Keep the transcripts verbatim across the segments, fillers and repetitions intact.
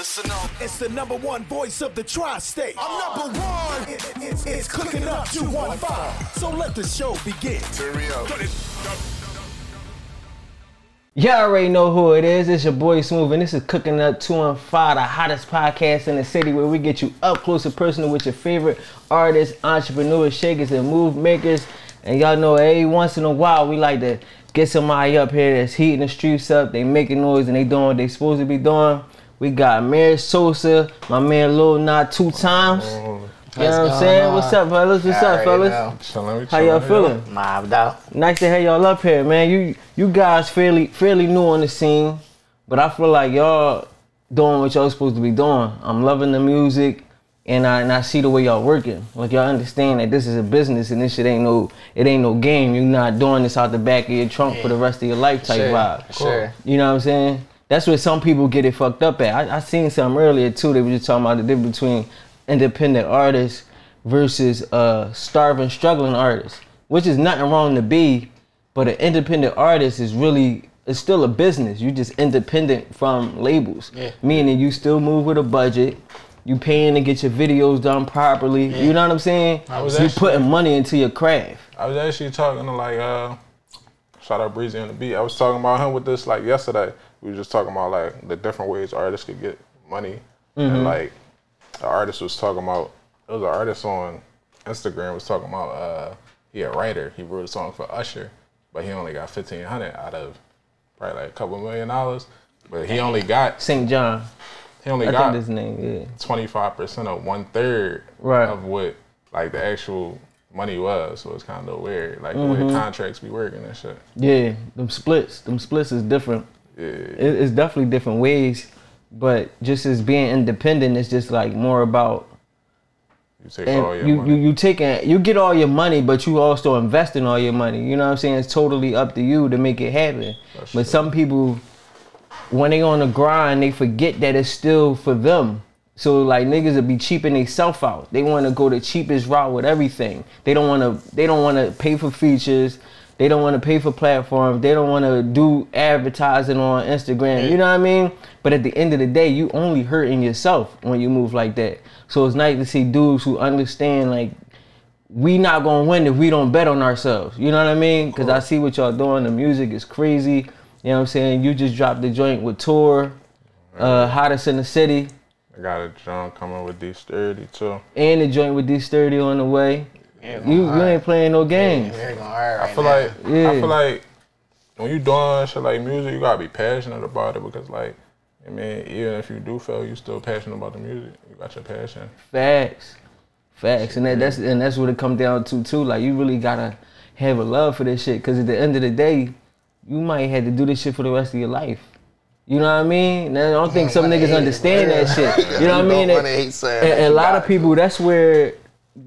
Listen up. It's the number one voice of the tri-state. I'm number one. It, it, it's, it's Cooking Up two one five. So let the show begin. Hurry up. Y'all already know who it is. It's your boy Smooth, and this is Cooking Up two one five, the hottest podcast in the city, where we get you up close and personal with your favorite artists, entrepreneurs, shakers, and move makers. And y'all know every once in a while we like to get somebody up here that's heating the streets up. They making noise and they doing what they supposed to be doing. We got Meer Sosa, my man Lil Nai two times. Oh, you know what I'm saying? On? What's up, fellas? What's all up, right, fellas? Chilling, how y'all feeling? Mobbed out. Nice to have y'all up here, man. You you guys fairly fairly new on the scene, but I feel like y'all doing what y'all supposed to be doing. I'm loving the music. And I and I see the way y'all working. Like, y'all understand that this is a business and this shit ain't no it ain't no game. You're not doing this out the back of your trunk yeah. for the rest of your life type sure. vibe. Sure. You know what I'm saying? That's where some people get it fucked up at. I, I seen something earlier too. They were just talking about the difference between independent artists versus uh, starving, struggling artists, which is nothing wrong to be, but an independent artist is really. It's still a business. You just independent from labels, yeah. meaning you still move with a budget. You paying to get your videos done properly. Yeah. You know what I'm saying? I was so actually, you putting money into your craft. I was actually talking to like, uh, shout out Breezy on the beat. I was talking about him with this like yesterday. We were just talking about like the different ways artists could get money. Mm-hmm. And like the artist was talking about, there was an artist on Instagram was talking about, uh, he a writer. He wrote a song for Usher, but he only got fifteen hundred out of probably like a couple million dollars. But he only got- Saint John. He only I got his name, yeah. twenty-five percent of one third right. of what like the actual money was, so it's kind of weird. Like mm-hmm. the way the contracts be working and shit. Yeah, them splits, them splits is different. Yeah, it, it's definitely different ways, but just as being independent, it's just like more about you take all your you, money. You you taking you get all your money, but you also investing all your money. You know what I'm saying? It's totally up to you to make it happen. That's but true. Some people. When they on the grind, they forget that it's still for them. So like niggas will be cheaping they self out. They want to go the cheapest route with everything. They don't want to. They don't want to pay for features. They don't want to pay for platforms. They don't want to do advertising on Instagram. You know what I mean? But at the end of the day, you only hurting yourself when you move like that. So it's nice to see dudes who understand like we not gonna win if we don't bet on ourselves. You know what I mean? Because I see what y'all doing. The music is crazy. You know what I'm saying? You just dropped the joint with Tour, uh, hottest in the city. I got a joint coming with D.Sturdy too. And a joint with D.Sturdy on the way. Yeah, you you ain't playing no games. Yeah, right I feel now. like yeah. I feel like when you doing shit like music, you gotta be passionate about it because like, I mean, even if you do fail, you still passionate about the music. You got your passion. Facts, facts, and that, that's and that's what it comes down to too. Like you really gotta have a love for this shit because at the end of the day. You might have to do this shit for the rest of your life. You know what I mean? I don't think some niggas understand that shit. You know what I mean? And a lot of people, that's where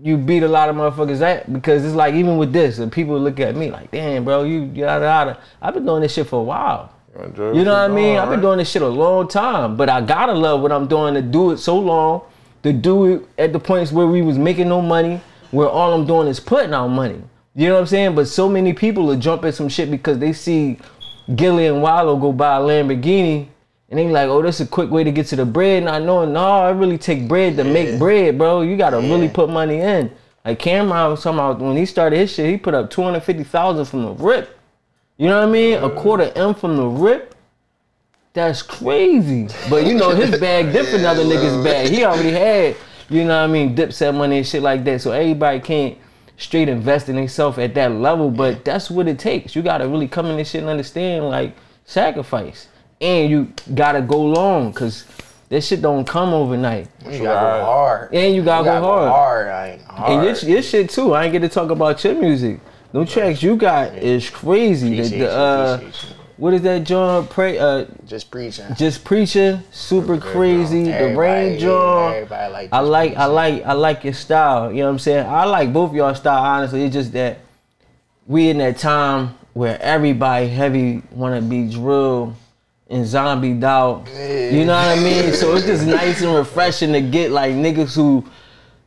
you beat a lot of motherfuckers at because it's like, even with this, and people look at me like, damn, bro, you yada yada. I've been doing this shit for a while. You know what I mean? I've been doing this shit a long time, but I gotta love what I'm doing to do it so long, to do it at the points where we was making no money, where all I'm doing is putting out money. You know what I'm saying? But so many people are jumping some shit because they see Gillie and Wallo go buy a Lamborghini and they like, oh, that's a quick way to get to the bread. Not knowing, no, it really take bread to yeah. make bread, bro. You got to yeah. really put money in. Like Cameron was talking about, when he started his shit, he put up two hundred fifty thousand dollars from the rip. You know what I mean? Yeah. A quarter M from the rip. That's crazy. But you know, his bag different yeah, other niggas' bag. He already had, you know what I mean, Dip Set money and shit like that. So everybody can't. Straight invest in themselves at that level, but that's what it takes. You gotta really come in this shit and understand like sacrifice, and you gotta go long because this shit don't come overnight. You gotta go hard, and you gotta, you gotta go, go hard. hard, hard. And your, your shit too. I ain't get to talk about your music. Them tracks you got is crazy. The, the, uh, what is that John Pray? Uh, just preaching. Just preaching. Super crazy. The rain John. Like I like. Preaching. I like. I like your style. You know what I'm saying? I like both y'all style. Honestly, it's just that we in that time where everybody heavy wanna be drilled and zombied out. You know what I mean? So it's just nice and refreshing to get like niggas who.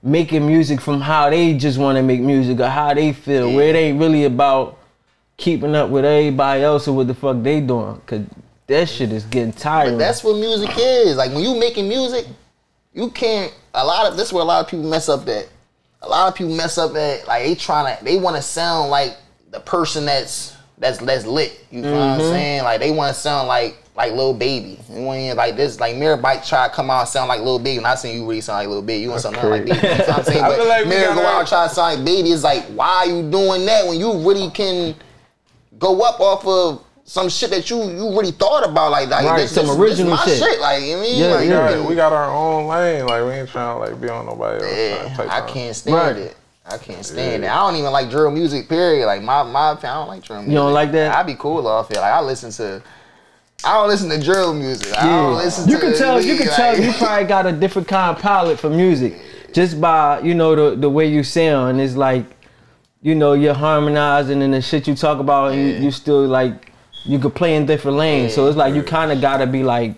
Making music from how they just want to make music or how they feel, yeah. where it ain't really about keeping up with everybody else or what the fuck they doing. Cause that shit is getting tired. But that's what music is. Like when you making music, you can't. A lot of this is where a lot of people mess up at. A lot of people mess up at like they trying to. They want to sound like the person that's that's that's lit. You know mm-hmm. what I'm saying? Like they want to sound like like Lil Baby. You want like this? Like Mirror Bike try to come out and sound like Lil Baby. And I seen you really sound like Lil Baby. You want something okay. like Baby? You know what I'm saying? But like Mirror go out and try to sound like Baby. It's like why are you doing that when you really can go up off of some shit that you, you really thought about like that. Like, right, this, some this, original this my shit. shit. Like you know what I mean, yeah, like, we, got, we got our own lane. Like we ain't trying to like be on nobody else. Yeah, I time. can't stand right. it. I can't stand yeah. it. I don't even like drill music. Period. Like my my, I don't like drill music. You don't like that? I be cool off it. Like I listen to. I don't listen to drill music. Yeah. I don't listen you to. You can tell. Music, you can like, tell. You probably got a different kind of palette for music, just by you know the the way you sound. It's like, you know, you're harmonizing and the shit you talk about. Yeah. You, you still like. You could play in different lanes. Yeah, so it's like you kind of got to be like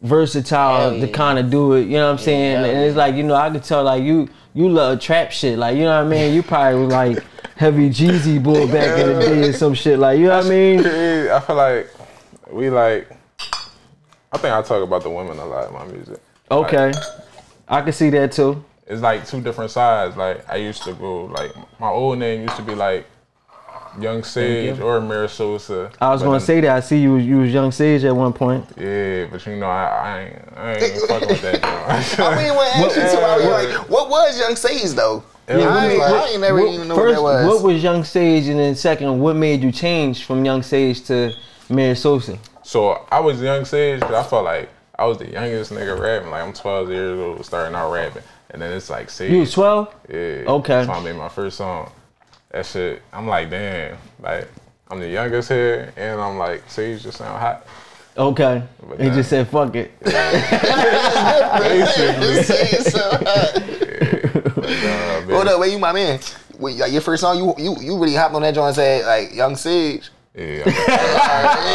versatile yeah, to kind of do it. You know what I'm saying? Yeah, and it's like, you know, I could tell like you you love trap shit. Like, you know what I mean? You probably was like heavy Jeezy bull back in the day and some shit. Like, you know what I mean? I feel like we like, I think I talk about the women a lot in my music. Okay. Like, I can see that too. It's like two different sides. Like I used to go, like my old name used to be like, Young Sage or Meer Sosa. I was gonna say that. I see you. You was Young Sage at one point. Yeah, but you know, I, I ain't, I ain't fucking with that. I really want to ask you too. I was like, what was Young Sage though? Yeah, I, ain't, like, I ain't never what, even know first, what that was. What was Young Sage, and then second, what made you change from Young Sage to Meer Sosa? So I was Young Sage, but I felt like I was the youngest nigga rapping. Like I'm twelve years old, starting out rapping, and then it's like Sage. You was twelve? Yeah. Okay. So I made my first song. That shit, I'm like, damn, like, I'm the youngest here, and I'm like, Sage just sound hot. Okay. But he nah. just said, fuck it. Yeah. Basically. So yeah. Nah, hold up, wait, you my man. Wait, like, your first song, you you you really hopped on that joint and said, like, Young Sage. Yeah. Like,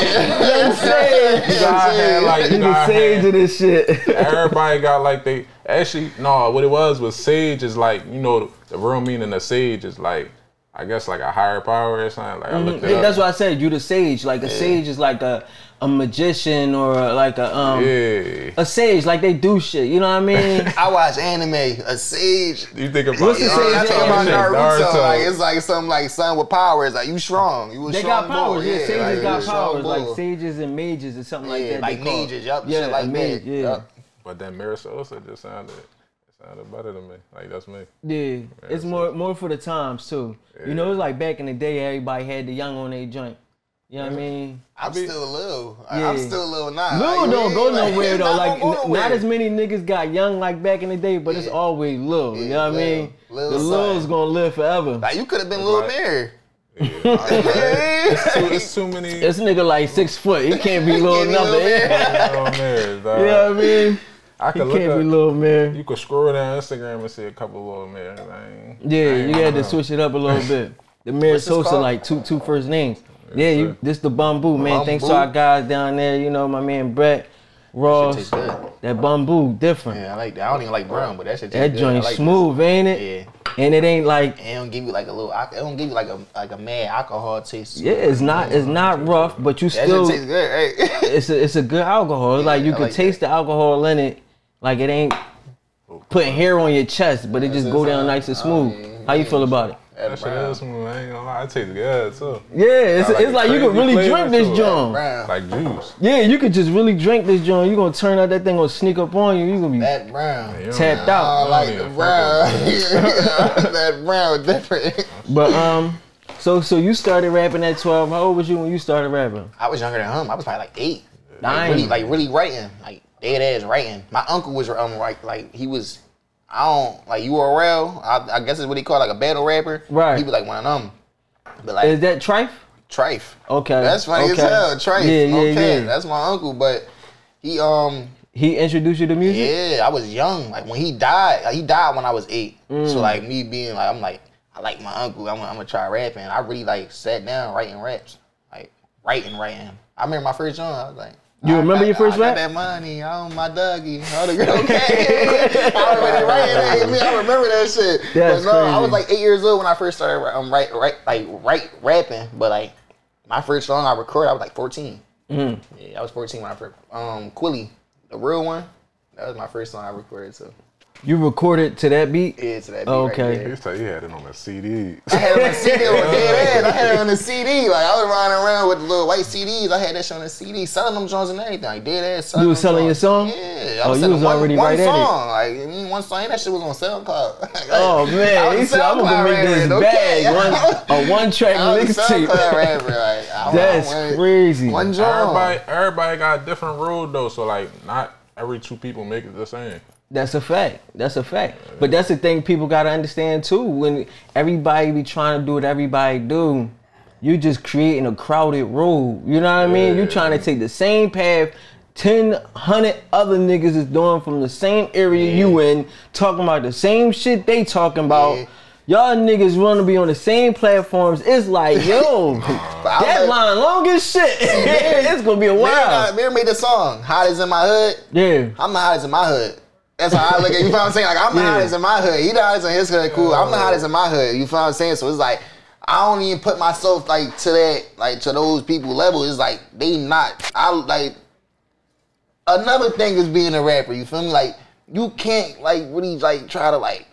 Young Sage. You know, I had, like, you know, the Sage had, of this shit. Everybody got, like, they, actually, no, what it was was Sage is, like, you know, the real meaning of Sage is, like, I guess like a higher power or something. Like mm-hmm. I looked it up. That's what I said. You the sage. Like a yeah. sage is like a, a magician or a, like a um yeah. a sage. Like they do shit. You know what I mean? I watch anime. A sage. You think about what's the sage? I think about Naruto. Naruto. Like it's like something like son with powers. Like you strong. You was they strong got powers. Yeah, yeah, sages like, got powers. Like sages and mages or something yeah, like that. Like mages. Yup. Yeah, shit like mage. Yeah. Yep. But then Meer Sosa just sounded. Sounded better than me. Like, that's me. Yeah. Man, it's more me. more for the times, too. Yeah. You know, it's like back in the day, everybody had the young on their joint. You know yeah. what I mean? I'm I be, still Lil. Yeah. I'm still Lil Nai. Lil like, don't yeah, go like, nowhere, though. Like, n- not as many niggas got young like back in the day, but yeah. it's always Lil. Yeah, you know what I mean? Lil the Lil's gonna live forever. Like, you could have been Lil right. Mary. Yeah. it's, too, it's too many. This nigga, like, six foot. He can't be Lil nothing. You know what I mean? I could look can't up, be Lil Meer. You could scroll down Instagram and see a couple Lil Meer. Like, yeah, you had know. to switch it up a little bit. The Meer Sosa, like two two first names. Yes, yeah, you, this the Bamboo, man. Bamboo. Thanks to our guys down there. You know, my man Brett Ross. That, that Bamboo, different. Yeah, I like that. I don't even like brown, but that shit tastes good. That joint like smooth, this. ain't it? Yeah. And it ain't like it don't give you like a little. It don't give you like a like a mad alcohol taste. Yeah, it's not it's not rough, but you still. That shit tastes good, right? It's a it's a good alcohol. It's yeah, like you I can like taste that. the alcohol in it. Like it ain't putting hair on your chest, but it just go down nice and smooth. How you feel about it? That shit is smooth. I ain't gonna lie, it tastes good too. Yeah, it's it's like you could really drink this joint. Like juice. Yeah, you could just really drink this joint. You gonna turn out that thing gonna sneak up on you. You gonna be that brown tapped out. I like the brown. That brown different. But um, so so you started rapping at twelve. How old was you when you started rapping? I was younger than him. I was probably like eight. Like really, like really writing like. Dead ass writing. My uncle was um like like he was, I don't like U R L. I, I guess is what he called like a battle rapper. Right. He was like one of them. But like, is that Trife? Trife. Okay. That's funny okay. as hell. Trife. Yeah, yeah, okay. Yeah. That's my uncle. But he um he introduced you to music. Yeah, I was young. Like when he died, like, he died when I was eight. Mm. So like me being like I'm like I like my uncle. I'm I'm gonna try rapping. I really like sat down writing raps. Like writing writing. I remember my first song. I was like. You remember got, your first I rap? I got that money on my doggy. Oh, the girl okay. I remember that. I remember that shit. That's but no, crazy. I was like eight years old when I first started um, right, right, like right rapping. But like my first song I recorded, I was like fourteen. Mm. Yeah, I was fourteen when I first. Um, Quilly, the real one. That was my first song I recorded. So. You recorded to that beat? Yeah, to that beat. Oh, okay. Right there. You said you had it on a C D. I had it on a C D on dead ass. I had it on a C D. Like, I was riding around with the little white C Ds. I had that shit on a C D, selling them songs and everything. Like, dead ass selling. You was selling your song? Yeah. I oh, was you was one, already one right song. At it. Like, I mean, one song. And that shit was on SoundCloud. Like, oh, man. He said, I'm going to make this bag. Okay. One, a one-track mixtape. Like, that's like, crazy. One song. Everybody, everybody got a different rule, though. So, like, not every two people make it the same. That's a fact. That's a fact. But that's the thing people gotta understand too. When everybody be trying to do what everybody do, you just creating a crowded road. You know what I mean? Yeah. You trying to take the same path ten, one hundred other niggas is doing from the same area yeah. you in, talking about the same shit they talking about. Yeah. Y'all niggas want to be on the same platforms. It's like, yo, that like, line long as shit. It's gonna be a while. Mirror made the song, Hottest in My Hood. Yeah. I'm the hottest in my hood. That's how I look at it. You feel what I'm saying? Like, I'm the yeah. hottest in my hood. He the hottest in his hood, cool. I'm the hottest in my hood. You feel what I'm saying? So it's like, I don't even put myself, like, to that, like, to those people level. It's like, they not. I, like, another thing is being a rapper. You feel me? Like, you can't, like, really, like, try to, like,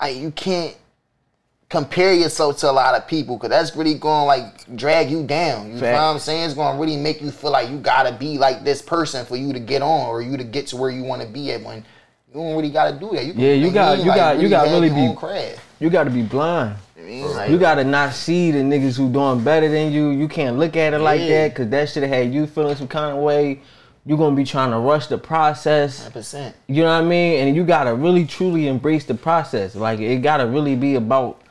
like you can't compare yourself to a lot of people, because that's really going to, like, drag you down. You Fact. Know what I'm saying? It's going to really make you feel like you got to be like this person for you to get on or you to get to where you want to be at when... You don't really gotta do that. You yeah, you got, you like, got, really you got really be. Craft. You gotta be blind. I mean, like, you gotta not see the niggas who doing better than you. You can't look at it yeah. like that, because that shit had you feeling some kind of way. You gonna be trying to rush the process. one hundred percent You know what I mean? And you gotta really truly embrace the process. Like, it gotta really be about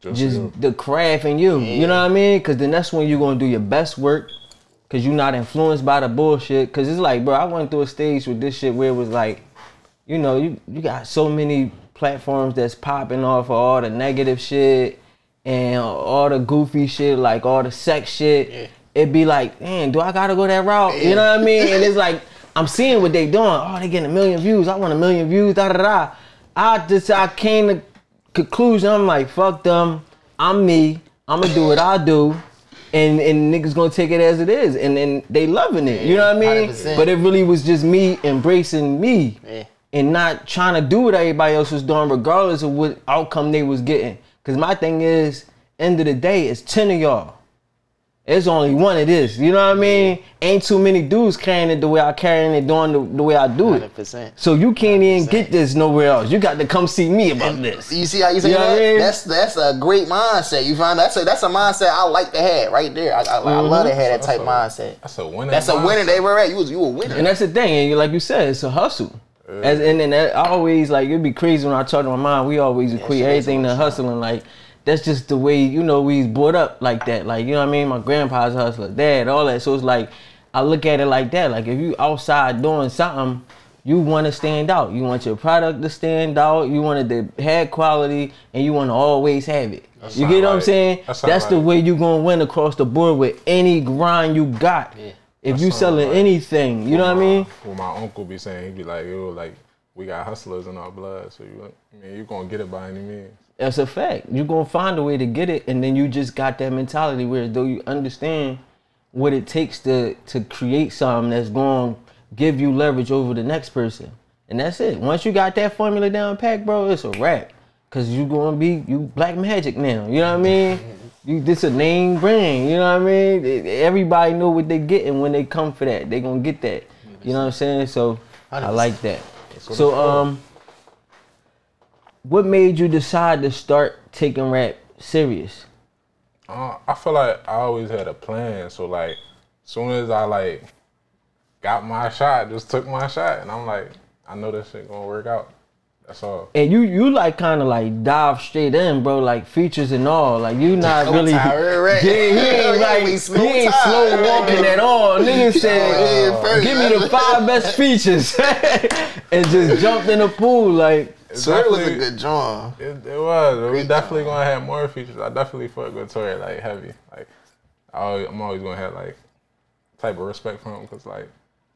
just, just the craft and you. Yeah. You know what I mean? Because then that's when you are gonna do your best work. Because you not influenced by the bullshit. Because it's like, bro, I went through a stage with this shit where it was like. You know, you, you got so many platforms that's popping off of all the negative shit and all the goofy shit, like all the sex shit. Yeah. It'd be like, man, do I gotta go that route? Yeah. You know what I mean? And it's like, I'm seeing what they doing. Oh, they getting a million views. I want a million views, da da da. I just, I came to conclusion. I'm like, fuck them. I'm me. I'm gonna do what I do. And and niggas gonna take it as it is. And then they loving it. You know what I mean? one hundred percent But it really was just me embracing me. Yeah. And not trying to do what everybody else was doing, regardless of what outcome they was getting. Cause my thing is, end of the day, it's ten of y'all. It's only one of this. You know what I mean? Ain't too many dudes carrying it the way I carrying it, doing the, the way I do it. one hundred percent So you can't even get this nowhere else. You got to come see me about this. You see how you say you that? I mean? That's that's a great mindset. You find that's a that's a mindset I like to have right there. I, I, mm-hmm. I love to have that type that's mindset. A, that's a winner. That's a winner. Mindset. They were at you was you a winner. And that's the thing. And like you said, it's a hustle. As, and then that, I always, like, it'd be crazy when I talk to my mom, we always yeah, equate everything to hustling. Like, that's just the way, you know, we was brought up like that. Like, you know what I mean? My grandpa's a hustler, dad, all that. So it's like, I look at it like that. Like, if you outside doing something, you want to stand out. You want your product to stand out. You want it to have quality, and you want to always have it. That's you get what right. I'm saying? That's, that's right. the way you're going to win across the board with any grind you got. Yeah. If you selling like, anything, you know what my, I mean? What my uncle be saying, he be like, yo, like, we got hustlers in our blood, so you, I mean, you're going to get it by any means. That's a fact. You're going to find a way to get it, and then you just got that mentality where though you understand what it takes to, to create something that's going to give you leverage over the next person. And that's it. Once you got that formula down packed, bro, it's a wrap. Because you're going to be, you Black Magic now, you know what I mean? You, this a name brand, you know what I mean? Everybody know what they getting when they come for that. They gonna get that, you know what I'm saying? So I like that. So um, what made you decide to start taking rap serious? Uh, I feel like I always had a plan. So like, soon as I like got my shot, just took my shot, and I'm like, I know this shit gonna work out. That's all. And you, you like kind of like dive straight in, bro. Like features and all. Like you not really. Yeah, he ain't like he ain't slow walking at all. Nigga said, oh, "Give me the five best features," and just jumped in the pool. Like Tour was a good drawing. It, it was. Great we definitely job. Gonna have more features. I definitely fuck with Tour like heavy. Like I always, I'm always gonna have like type of respect for him because like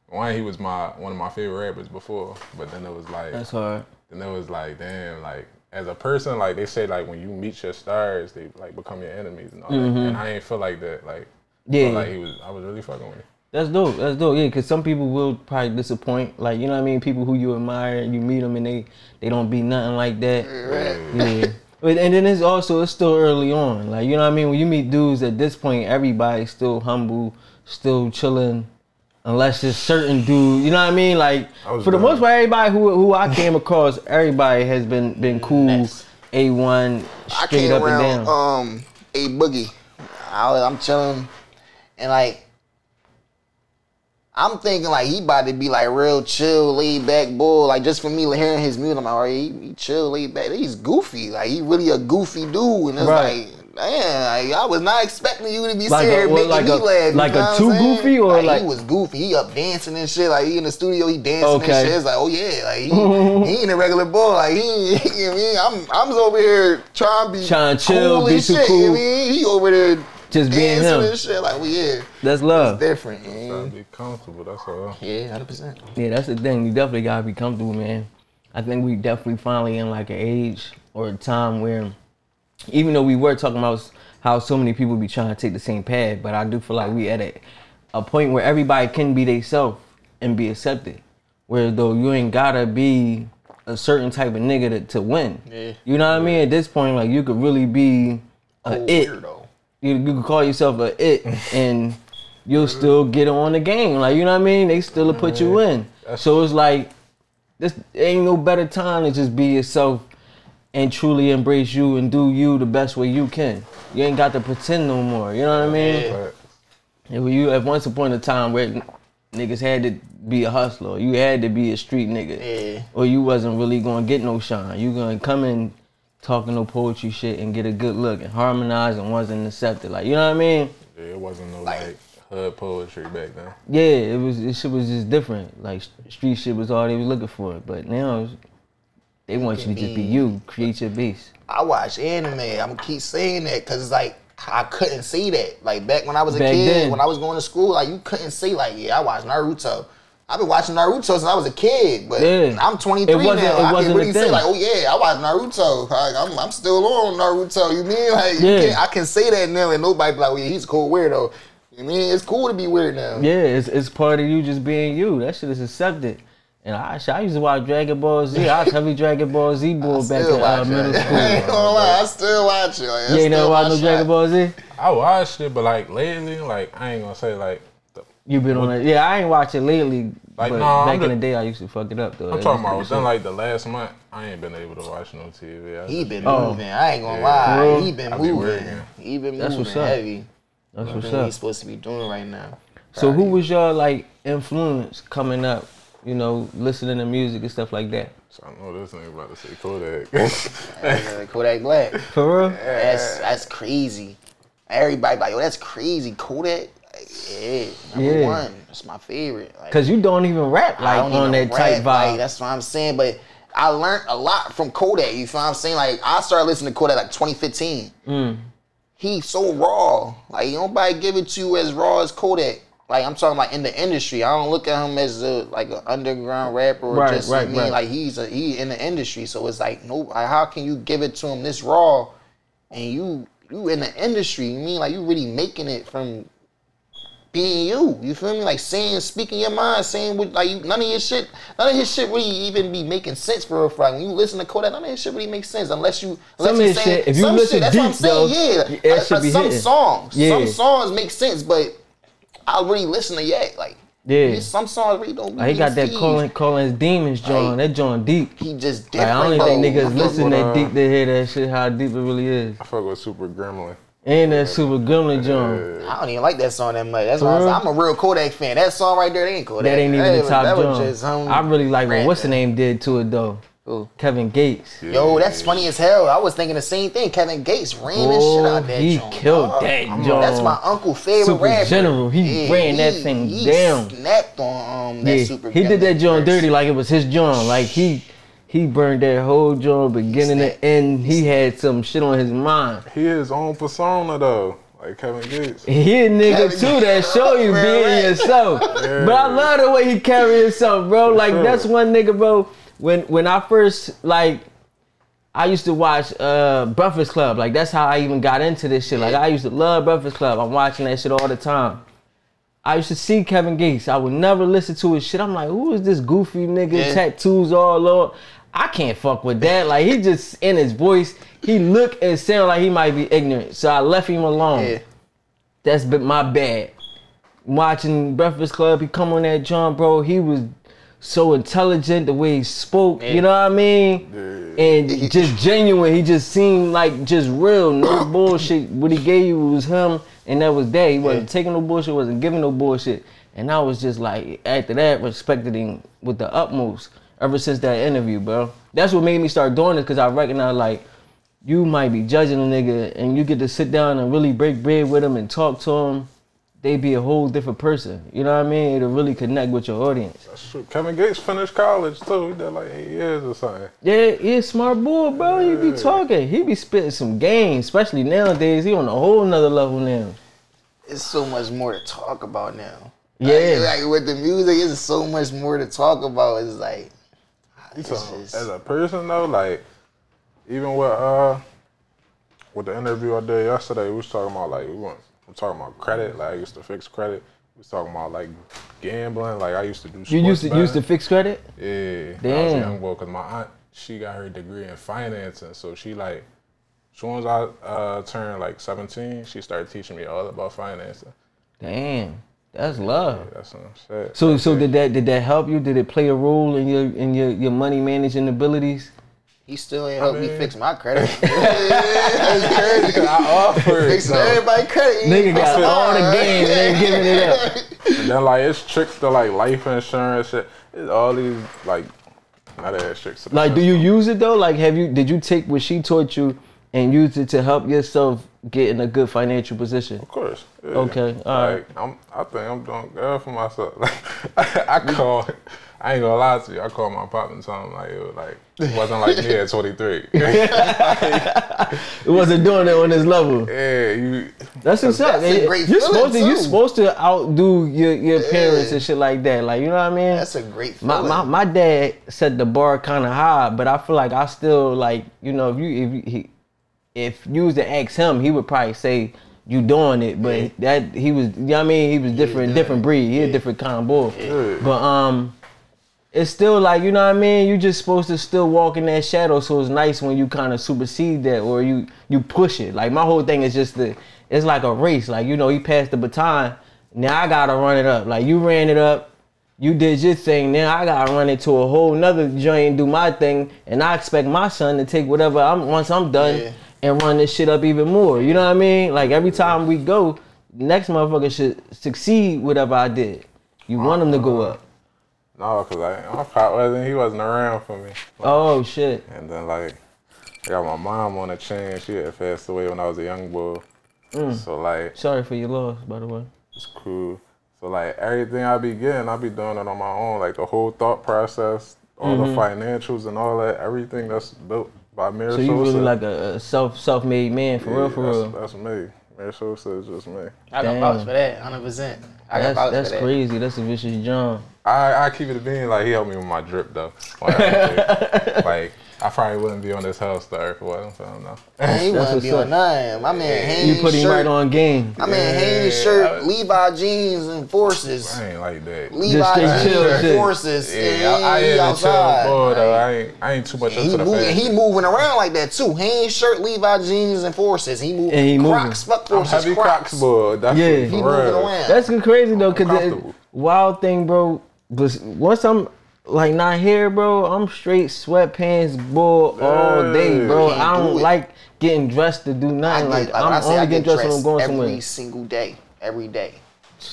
one he was my one of my favorite rappers before, but then it was like that's hard. And it was like, damn, like, as a person, like, they say, like, when you meet your stars, they, like, become your enemies and all mm-hmm. that. And I ain't feel like that. Like, yeah. I feel like he was, I was really fucking with him. That's dope. That's dope. Yeah, because some people will probably disappoint. Like, you know what I mean? People who you admire, you meet them and they, they don't be nothing like that. Right. Yeah. But, and then it's also, it's still early on. Like, you know what I mean? When you meet dudes at this point, everybody's still humble, still chilling. Unless it's certain dude, you know what I mean? Like, I for the good. most part, everybody who who I came across, everybody has been been cool. Nice. A one, straight I came up around, and down. Um, a boogie. I, I'm chilling, and like, I'm thinking like he about to be like real chill, laid back bull. Like just for me hearing his music, I'm like, all right, he, he chill, laid back. He's goofy. Like he really a goofy dude, and it's right. like. Man, like, I was not expecting you to be like serious, making like me laugh. Like a too goofy, or like, like he was goofy. He up dancing and shit. Like he in the studio, he dancing okay. and shit. It's like, oh yeah, like he, he ain't a regular boy. Like he, he, he I'm, I'm just over here trying to be trying to chill, cool be and too shit. Cool. I mean, he over there just being him and shit. Like, well, yeah, that's love. It's different. Man. You gotta be comfortable. That's all. Yeah, one hundred percent. Yeah, that's the thing. You definitely gotta be comfortable, man. I think we definitely finally in like an age or a time where. Even though we were talking about how so many people be trying to take the same path, but I do feel like we at a, a point where everybody can be theyself and be accepted. Whereas though you ain't gotta be a certain type of nigga to, to win. Yeah. You know what yeah. I mean? At this point, like you could really be a oh, it. Weirdo. You you could call yourself a it, and you'll still get on the game. Like you know what I mean? They still put mm-hmm. you in. That's so it's like this ain't no better time to just be yourself. And truly embrace you and do you the best way you can. You ain't got to pretend no more. You know what I mean? Yeah. If you at once upon a time where n- niggas had to be a hustler, you had to be a street nigga, yeah. or you wasn't really gonna get no shine. You gonna come in talking no poetry shit and get a good look and harmonize and wasn't accepted. Like you know what I mean? Yeah, it wasn't no like, like hood poetry back then. Yeah, it was. It shit was just different. Like street shit was all they was looking for. But now. It's, They want you to just be you, create your beast. I watch anime. I'm gonna keep saying that because it's like I couldn't see that. Like back when I was a back kid, then. When I was going to school, like you couldn't see. Like yeah, I watched Naruto. I've been watching Naruto since I was a kid, but yeah. I'm twenty-three now. I can really say like, oh yeah, I watched Naruto. Like I'm, I'm still on Naruto. You mean like yeah. you I can say that now and nobody be like, well, yeah, he's a cool weirdo. You mean it's cool to be weird now? Yeah, it's it's part of you just being you. That shit is accepted. And I, I used to watch Dragon Ball Z. I was heavy Dragon Ball Z boy back in uh, middle school. I ain't gonna lie, I still watch it. Like, you ain't never watched no that. Dragon Ball Z? I watched it, but like lately, like I ain't gonna say like. The, you been on it? Yeah, I ain't watched it lately. Like but nah, back I'm in the, the day, I used to fuck it up though. I'm talking about within like the last month, I ain't been able to watch no T V. I he been oh. moving. I ain't gonna yeah. lie, he been I moving. Be he been That's moving heavy. That's what's up. What he's supposed to be doing right now. So probably. Who was your like influence coming up? You know, listening to music and stuff like that. So I know this nigga about to say Kodak. Kodak Black. For real? That's that's crazy. Everybody like, yo, that's crazy. Kodak, like, yeah, number yeah. one. That's my favorite. Like, cause you don't even rap like on that rap, type vibe. Like, that's what I'm saying. But I learned a lot from Kodak. You feel what I'm saying? Like I started listening to Kodak like twenty fifteen. Mm. He so raw. Like nobody give it to you as raw as Kodak. Like, I'm talking like in the industry. I don't look at him as a, like an underground rapper or right, just right, me. Right. Like, he's a, he in the industry. So it's like, no, like, how can you give it to him this raw and you you in the industry? You mean like you really making it from being you. You feel me? Like saying, speaking your mind, saying what, like you, none of your shit, none of his shit really even be making sense for real. Like when you listen to Kodak, none of his shit really makes sense unless you, unless some you saying, shit, if you some listen shit, deep, that's what I'm saying, though, yeah. Like, should be some hitting. songs, yeah. some songs make sense, but I really listen to yet, like yeah. some songs really don't. Be like, he got that Colin Colin's Demons, John. Like, that John deep. He just different. Like, I don't bro. think niggas listen that uh, deep to hear that shit. How deep it really is. I fuck with Super Gremlin. And that Super Gremlin, John. Yeah. I don't even like that song that much. That's why I'm, I'm a real Kodak fan. That song right there, they ain't Kodak. That ain't even that the top John. I really like what what's the name did to it though. Ooh. Kevin Gates. Yeah. Yo, that's funny as hell. I was thinking the same thing. Kevin Gates ran oh, that shit out there. He John. killed oh, that, John. That's my uncle's favorite Super rapper. General. He yeah, ran he, that thing he down. He snapped on um, that yeah. Super He did that John dirty like it was his John. Like he he burned that whole John beginning to end. He had some shit on his mind. He his own persona though. Like Kevin Gates. He a nigga Kevin too that show you real being right. yourself. Yeah. But I love the way he carry himself, bro. For like sure. that's one nigga, bro. When when I first, like, I used to watch uh, Breakfast Club. Like, that's how I even got into this shit. Like, I used to love Breakfast Club. I'm watching that shit all the time. I used to see Kevin Gates. I would never listen to his shit. I'm like, who is this goofy nigga? Yeah. Tattoos all up. I can't fuck with that. Like, he just, in his voice, he look and sound like he might be ignorant. So I left him alone. Yeah. That's been my bad. Watching Breakfast Club, he come on that John, bro. He was so intelligent, the way he spoke, yeah. you know what I mean? Yeah. And just genuine. He just seemed like just real, no bullshit. What he gave you was him, and that was that. He wasn't yeah. taking no bullshit, wasn't giving no bullshit. And I was just like, after that, respected him with the utmost ever since that interview, bro. That's what made me start doing this, because I recognized, like, you might be judging a nigga, and you get to sit down and really break bread with him and talk to him. They be a whole different person. You know what I mean? It'll really connect with your audience. That's true. Kevin Gates finished college, too. He did like eight years or something. Yeah, he a smart boy, bro. Yeah. He be talking. He be spitting some game, especially nowadays. He on a whole nother level now. It's so much more to talk about now. Yeah. Like, like with the music, it's so much more to talk about. It's like... It's so, just... As a person, though, like, even with, uh, with the interview I did yesterday, we was talking about, like, we want... I'm talking about credit, like I used to fix credit. We're talking about like gambling, like I used to do sports. You used to betting. Used to fix credit? Yeah. Damn. I was a young boy, because my aunt, she got her degree in finance, and so she like, as soon as I uh, turned like seventeen, she started teaching me all about financing. Damn, that's love. Yeah, that's what I'm saying. So that's so crazy. did that did that help you? Did it play a role in your in your, your money managing abilities? He still ain't helped I mean, me fix my credit. It's crazy because I offered. Fix so. everybody credit. Nigga got all the game and ain't giving it up. And then like it's tricks to like life insurance shit. It's all these like not ass tricks. To like, do you use it though? Like, have you? Did you take what she taught you and use it to help yourself get in a good financial position? Of course. Yeah. Okay. All like, right. I'm, I think I'm doing good for myself. Like, I, I call. I ain't gonna lie to you. I called my pop and told him like it was like it wasn't like me at twenty-three. Like, it wasn't doing it on this level. Yeah, you. That's what's up. That's a great you're supposed to. Too. You're supposed to outdo your, your yeah. parents and shit like that. Like, you know what I mean? That's a great feeling. My my, my dad set the bar kind of high, but I feel like I still like you know if you if you, he, if you was to ask him, he would probably say you doing it, but yeah. that he was. You know what I mean? He was different, yeah. different breed. He yeah. a different kind of boy. Yeah. But um. It's still like, you know what I mean? You just supposed to still walk in that shadow, so it's nice when you kind of supersede that or you you push it. Like, my whole thing is just the, it's like a race. Like, you know, he passed the baton. Now I got to run it up. Like, you ran it up. You did your thing. Now I got to run it to a whole nother joint and do my thing. And I expect my son to take whatever I'm, once I'm done yeah. and run this shit up even more. You know what I mean? Like, every time we go, next motherfucker should succeed whatever I did. You want him to go up. No, because like, my pop wasn't, he wasn't around for me. Like, oh, shit. And then, like, I got my mom on the chain. She had passed away when I was a young boy. Mm. So, like... Sorry for your loss, by the way. It's cool. So, like, everything I be getting, I be doing it on my own. Like, the whole thought process, all mm-hmm. the financials and all that, everything that's built by Mirror Sosa. So, you really like a, a self, self-made man, for yeah, real, for that's, real. That's me. Mirror Sosa is just me. I can vouch for that, one hundred percent. I can vouch for that. That's crazy. That's a vicious jump. I, I keep it a being, like, he helped me with my drip, though. Like, like I probably wouldn't be on this house the earth well, so I don't know. Man, he wouldn't be on none. My man Haynes' You put him shirt, right on game. My yeah, man Haynes' shirt, was, Levi jeans and forces. I ain't like that. Levi jeans and forces. Yeah, and I, I he ain't outside. Chill boy, though. I ain't, I ain't too much into the moving, fashion. He moving around like that, too. Haynes' shirt, Levi jeans and forces. He moving. And he Crocs, moving. Fuck forces, I'm heavy Crocs. Crocs, boy. That's yeah. He moving around. That's crazy, though, because the wild thing, bro, but once I'm like not here, bro, I'm straight sweatpants bull all day, bro. I don't do like getting dressed to do nothing. Get, like, like I'm I only I get dressed when I'm going every somewhere. Every single day, every day.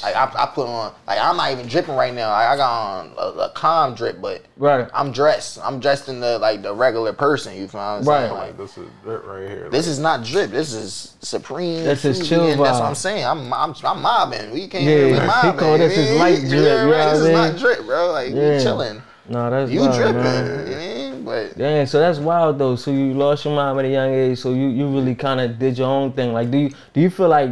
Like I, I put on, like I'm not even dripping right now. Like, I got on a, a calm drip, but right. I'm dressed. I'm dressed in the like the regular person. You feel what I'm saying? Right. Like, this is drip right here. Like, this is not drip. This is Supreme. This is chill vibe. That's what I'm saying. I'm I'm, I'm mobbing. We can't really yeah. mob. He called this is light drip. You know, right? This is not drip, bro. Like yeah. you chilling. No, that's you wild, dripping. Man. You mean? But yeah, so that's wild though. So you lost your mom at a young age. So you, you really kind of did your own thing. Like, do you do you feel like?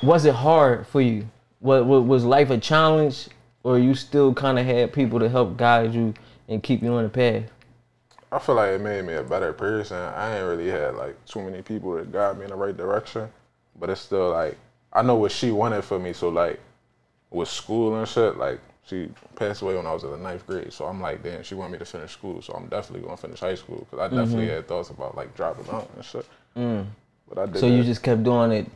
Was it hard for you? What, what was life a challenge, or you still kind of had people to help guide you and keep you on the path? I feel like it made me a better person. I ain't really had like too many people that guide me in the right direction, but it's still like I know what she wanted for me. So like with school and shit, like she passed away when I was in the ninth grade. So I'm like, damn, she wanted me to finish school. So I'm definitely going to finish high school because I definitely mm-hmm. had thoughts about like dropping out and shit. Mm. But I did. So you just kept doing it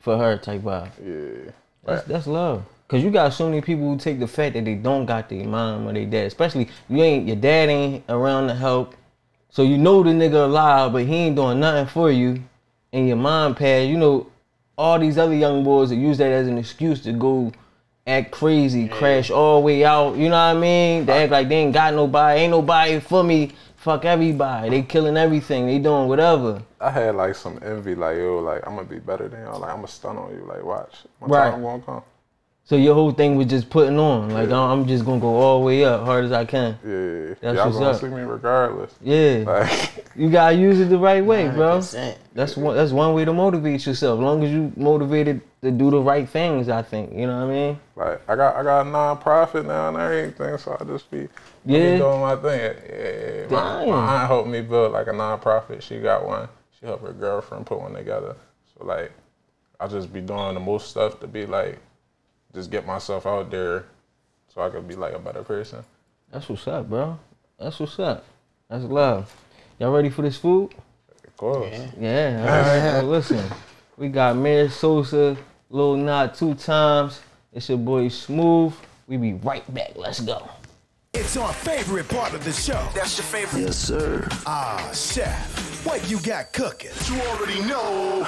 for her type vibe. Yeah. That's, right. that's love. Cause you got so many people who take the fact that they don't got their mom or their dad, especially you ain't your dad ain't around to help. So you know the nigga alive, but he ain't doing nothing for you, and your mom passed. You know, all these other young boys that use that as an excuse to go act crazy, yeah. crash all the way out. You know what I mean? They act like they ain't got nobody, ain't nobody for me. Fuck everybody. They killing everything. They doing whatever. I had like some envy, like yo, like I'm gonna be better than y'all. Like I'm gonna stun on you. Like watch, my right. time won't come. So your whole thing was just putting on, like yeah. I'm just gonna go all the way up, hard as I can. Yeah, that's y'all what's gonna up. See me regardless. Yeah, like, you gotta use it the right way, one hundred percent. Bro. That's yeah. one. That's one way to motivate yourself. As long as you motivated to do the right things, I think you know what I mean. Like I got, I got a non-profit now and everything, so I just be, yeah. be doing my thing. Yeah, my, my aunt helped me build like a non-profit. She got one. She helped her girlfriend put one together. So like, I just be doing the most stuff to be like. Just get myself out there so I could be like a better person. That's what's up, bro. That's what's up. That's love. Y'all ready for this food? Of course. Yeah. yeah. All right. Listen, we got Meer Sosa, Lil Nai two times. It's your boy Smooth. We be right back. Let's go. It's our favorite part of the show. That's your favorite? Yes, sir. Ah, chef, what you got cooking? You already know.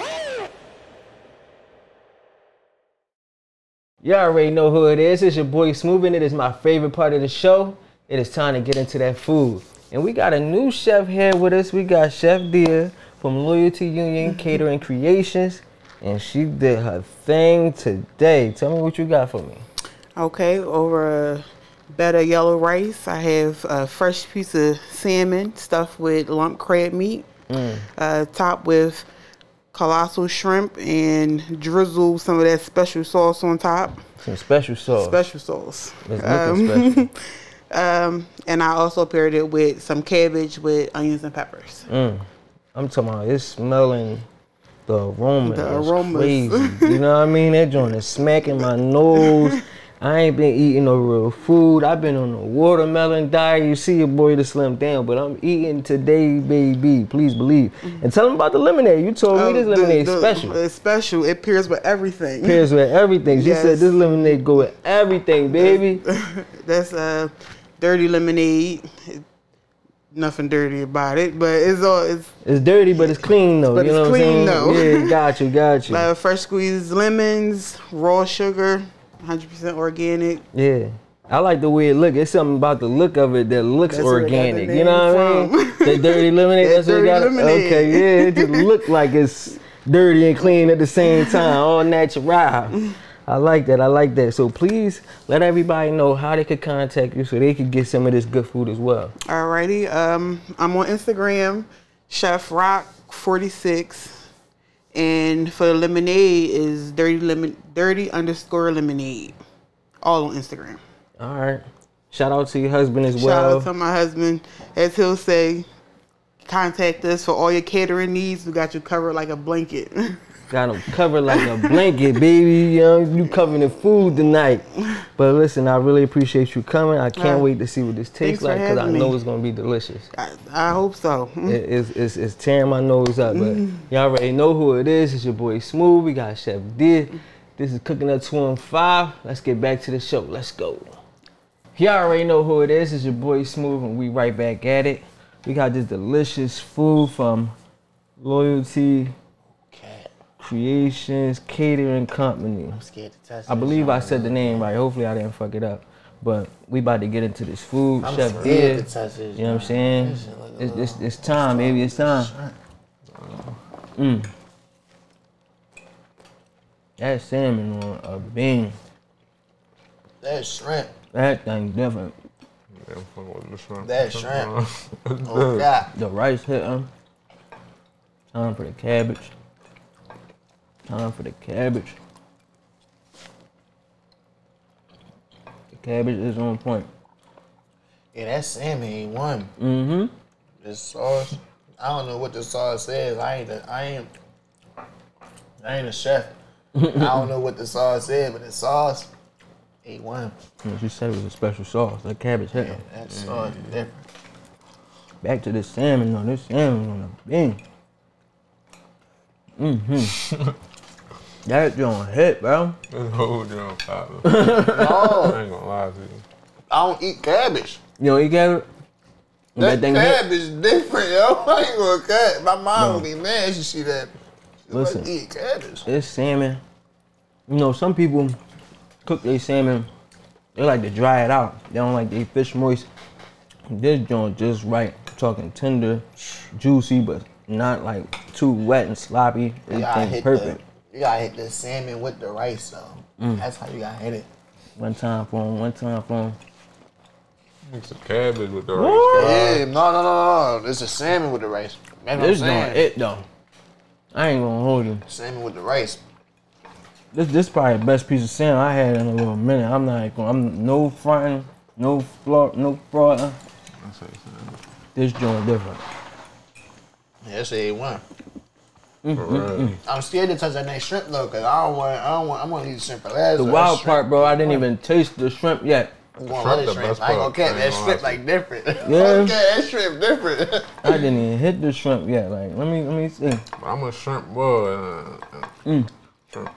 Y'all already know who it is. It's your boy Smooth, and it is my favorite part of the show. It is time to get into that food. And we got a new chef here with us. We got Chef Dia from Loyalty Union Catering Creations, and she did her thing today. Tell me what you got for me. Okay, over a bed of yellow rice, I have a fresh piece of salmon stuffed with lump crab meat, mm. uh, topped with colossal shrimp, and drizzle some of that special sauce on top. Some special sauce. Special sauce. Let's um, special. um, and I also paired it with some cabbage with onions and peppers. Mm. I'm talking about it's smelling the aroma. The aroma. Crazy. You know what I mean? That joint is smacking my nose. I ain't been eating no real food. I've been on a watermelon diet. You see your boy to slim down, but I'm eating today, baby. Please believe. And tell them about the lemonade. You told um, me this lemonade is special. It's special. It pairs with everything. It pairs with everything. Yes. She said this lemonade go with everything, baby. That's a uh, dirty lemonade. Nothing dirty about it, but it's all it's it's dirty, but it's clean though. But you know it's what clean what I'm though. Yeah, got you, got you. Like fresh squeezed lemons, raw sugar. one hundred percent organic. Yeah. I like the way it look. It's something about the look of it that looks that's organic. You know what from. I mean? That dirty lemonade. That that's dirty what it got. Lemonade. Okay, yeah. It just look like it's dirty and clean at the same time. All natural. I like that. I like that. So please let everybody know how they could contact you so they could get some of this good food as well. All righty. Um, I'm on Instagram, Chef Rock forty-six. And for the lemonade is dirty lemon, dirty underscore lemonade, all on Instagram. All right. Shout out to your husband as Shout well. Shout out to my husband. As he'll say, contact us for all your catering needs. We got you covered like a blanket. Got him covered like a blanket, baby. You know, you covering the food tonight. But listen, I really appreciate you coming. I can't uh, wait to see what this tastes like because I know me. It's going to be delicious. I, I hope so. It, it's, it's, it's tearing my nose up, but y'all already know who it is. It's your boy Smooth. We got Chef Dia. This is Cooking Up two fifteen. Let's get back to the show. Let's go. Y'all already know who it is. It's your boy Smooth, and we right back at it. We got this delicious food from Loyalty Creations Catering Company. I'm scared to touch it. I believe I said the name right. Hopefully I didn't fuck it up. But we about to get into this food. I'm Chef scared Dia. To touch it. You know what I'm saying? It's, it's, it's, it's time, baby. It's time. Mm. That salmon on a bean. That shrimp. That thing different. That shrimp. Oh, God. The rice hit him. Time for the cabbage. Time for the cabbage. The cabbage is on point. Yeah, that salmon ain't one. Mm-hmm. This sauce, I don't know what the sauce is. I ain't, a, I ain't, I ain't a chef, I don't know what the sauce said, but the sauce, A one. Yeah, she said it was a special sauce, that cabbage hell. Yeah, that sauce mm. is different. Back to this salmon though, this salmon on the bean. Mm-hmm. That joint hit, bro. This whole joint poppin'. No. I ain't gonna lie to you. I don't eat cabbage. You don't eat cabbage? That, that cabbage is different, yo. I ain't gonna cut. My mom would be mad she see that. She Listen, like, eat cabbage. It's salmon. You know, some people cook their salmon, they like to dry it out. They don't like to eat fish moist. This joint just right. I'm talking tender, juicy, but not like too wet and sloppy. Everything perfect. The, you gotta hit the salmon with the rice, though. Mm. That's how you gotta hit it. One time for him, one time for him. It's a cabbage with the what? rice. Yeah, no, no, no, no. It's a salmon with the rice. That's this not it though. I ain't gonna hold you. Salmon with the rice. This this probably the best piece of salmon I had in a little minute. I'm not gonna. I'm no fronting, no fraud, no fraud. This joint different. Yeah, it's A one. Mm, mm, mm. I'm scared to touch that next shrimp though, cause I don't want. I don't want. I'm gonna eat shrimp for last. The wild part, bro. I didn't even taste the shrimp yet. The shrimp, the shrimp. I ain't gonna catch that shrimp like different. Yeah, okay, that shrimp different. I didn't even hit the shrimp yet. Like, let me let me see. I'm a shrimp boy. Uh, mm. Shrimp.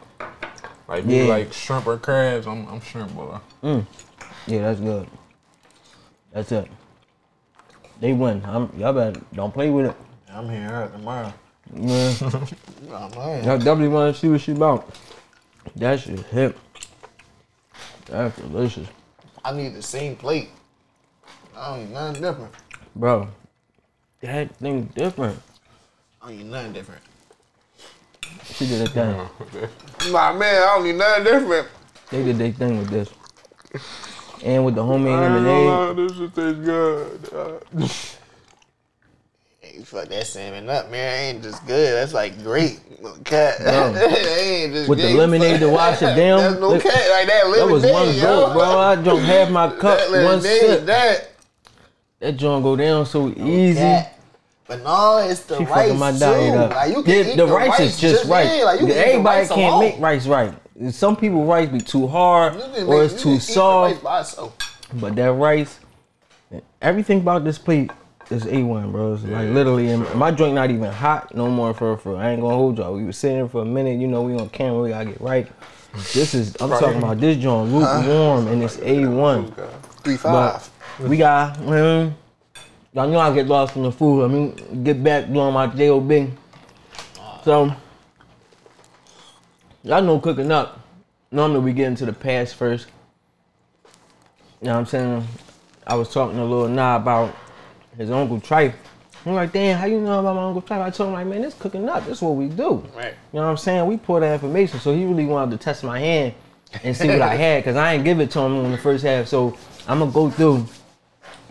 Like you yeah. like shrimp or crabs. I'm I'm shrimp boy. Mm. Yeah, that's good. That's it. They win. I'm, y'all better don't play with it. I'm here tomorrow. Man, oh, man. Y'all definitely want to see what she about. That shit hip. That's delicious. I need the same plate. I don't eat nothing different. Bro, that thing's different. I don't eat nothing different. She did that thing. My man, I don't eat nothing different. They did their thing with this. And with the homemade lemonade. This shit tastes good. Hey, fuck that salmon up, man. It ain't just good. That's like great. No cat. No. Ain't just with good. The lemonade to wash it down. That's no cat like that. That was one joke, bro. I drunk half my cup. One sip. That that joint go down so no easy. Cat. But no, it's the she rice my too. Like, you can the, eat the, the rice is just right. Yeah, like, everybody can't alone. make rice right. Some people rice be too hard or it's too soft. But that rice, everything about this plate is A one, bro. It's yeah, like literally, and my drink not even hot no more for for. I ain't gonna hold y'all. We was sitting there for a minute, you know, we on camera, we gotta get right. This is, I'm right. talking about this joint, lukewarm, huh? and it's A one. three five. But we got, um, y'all know I get lost in the food. I mean, get back doing my J O B. So, y'all know cooking up, normally we get into the past first. You know what I'm saying? I was talking to Lil Nai about his Uncle Trife. I'm like, damn, how you know about my Uncle Trife? I told him, like, man, this cooking up, this is what we do. Right. You know what I'm saying? We pour that information. So he really wanted to test my hand and see what I had, because I ain't give it to him in the first half. So I'm going to go through,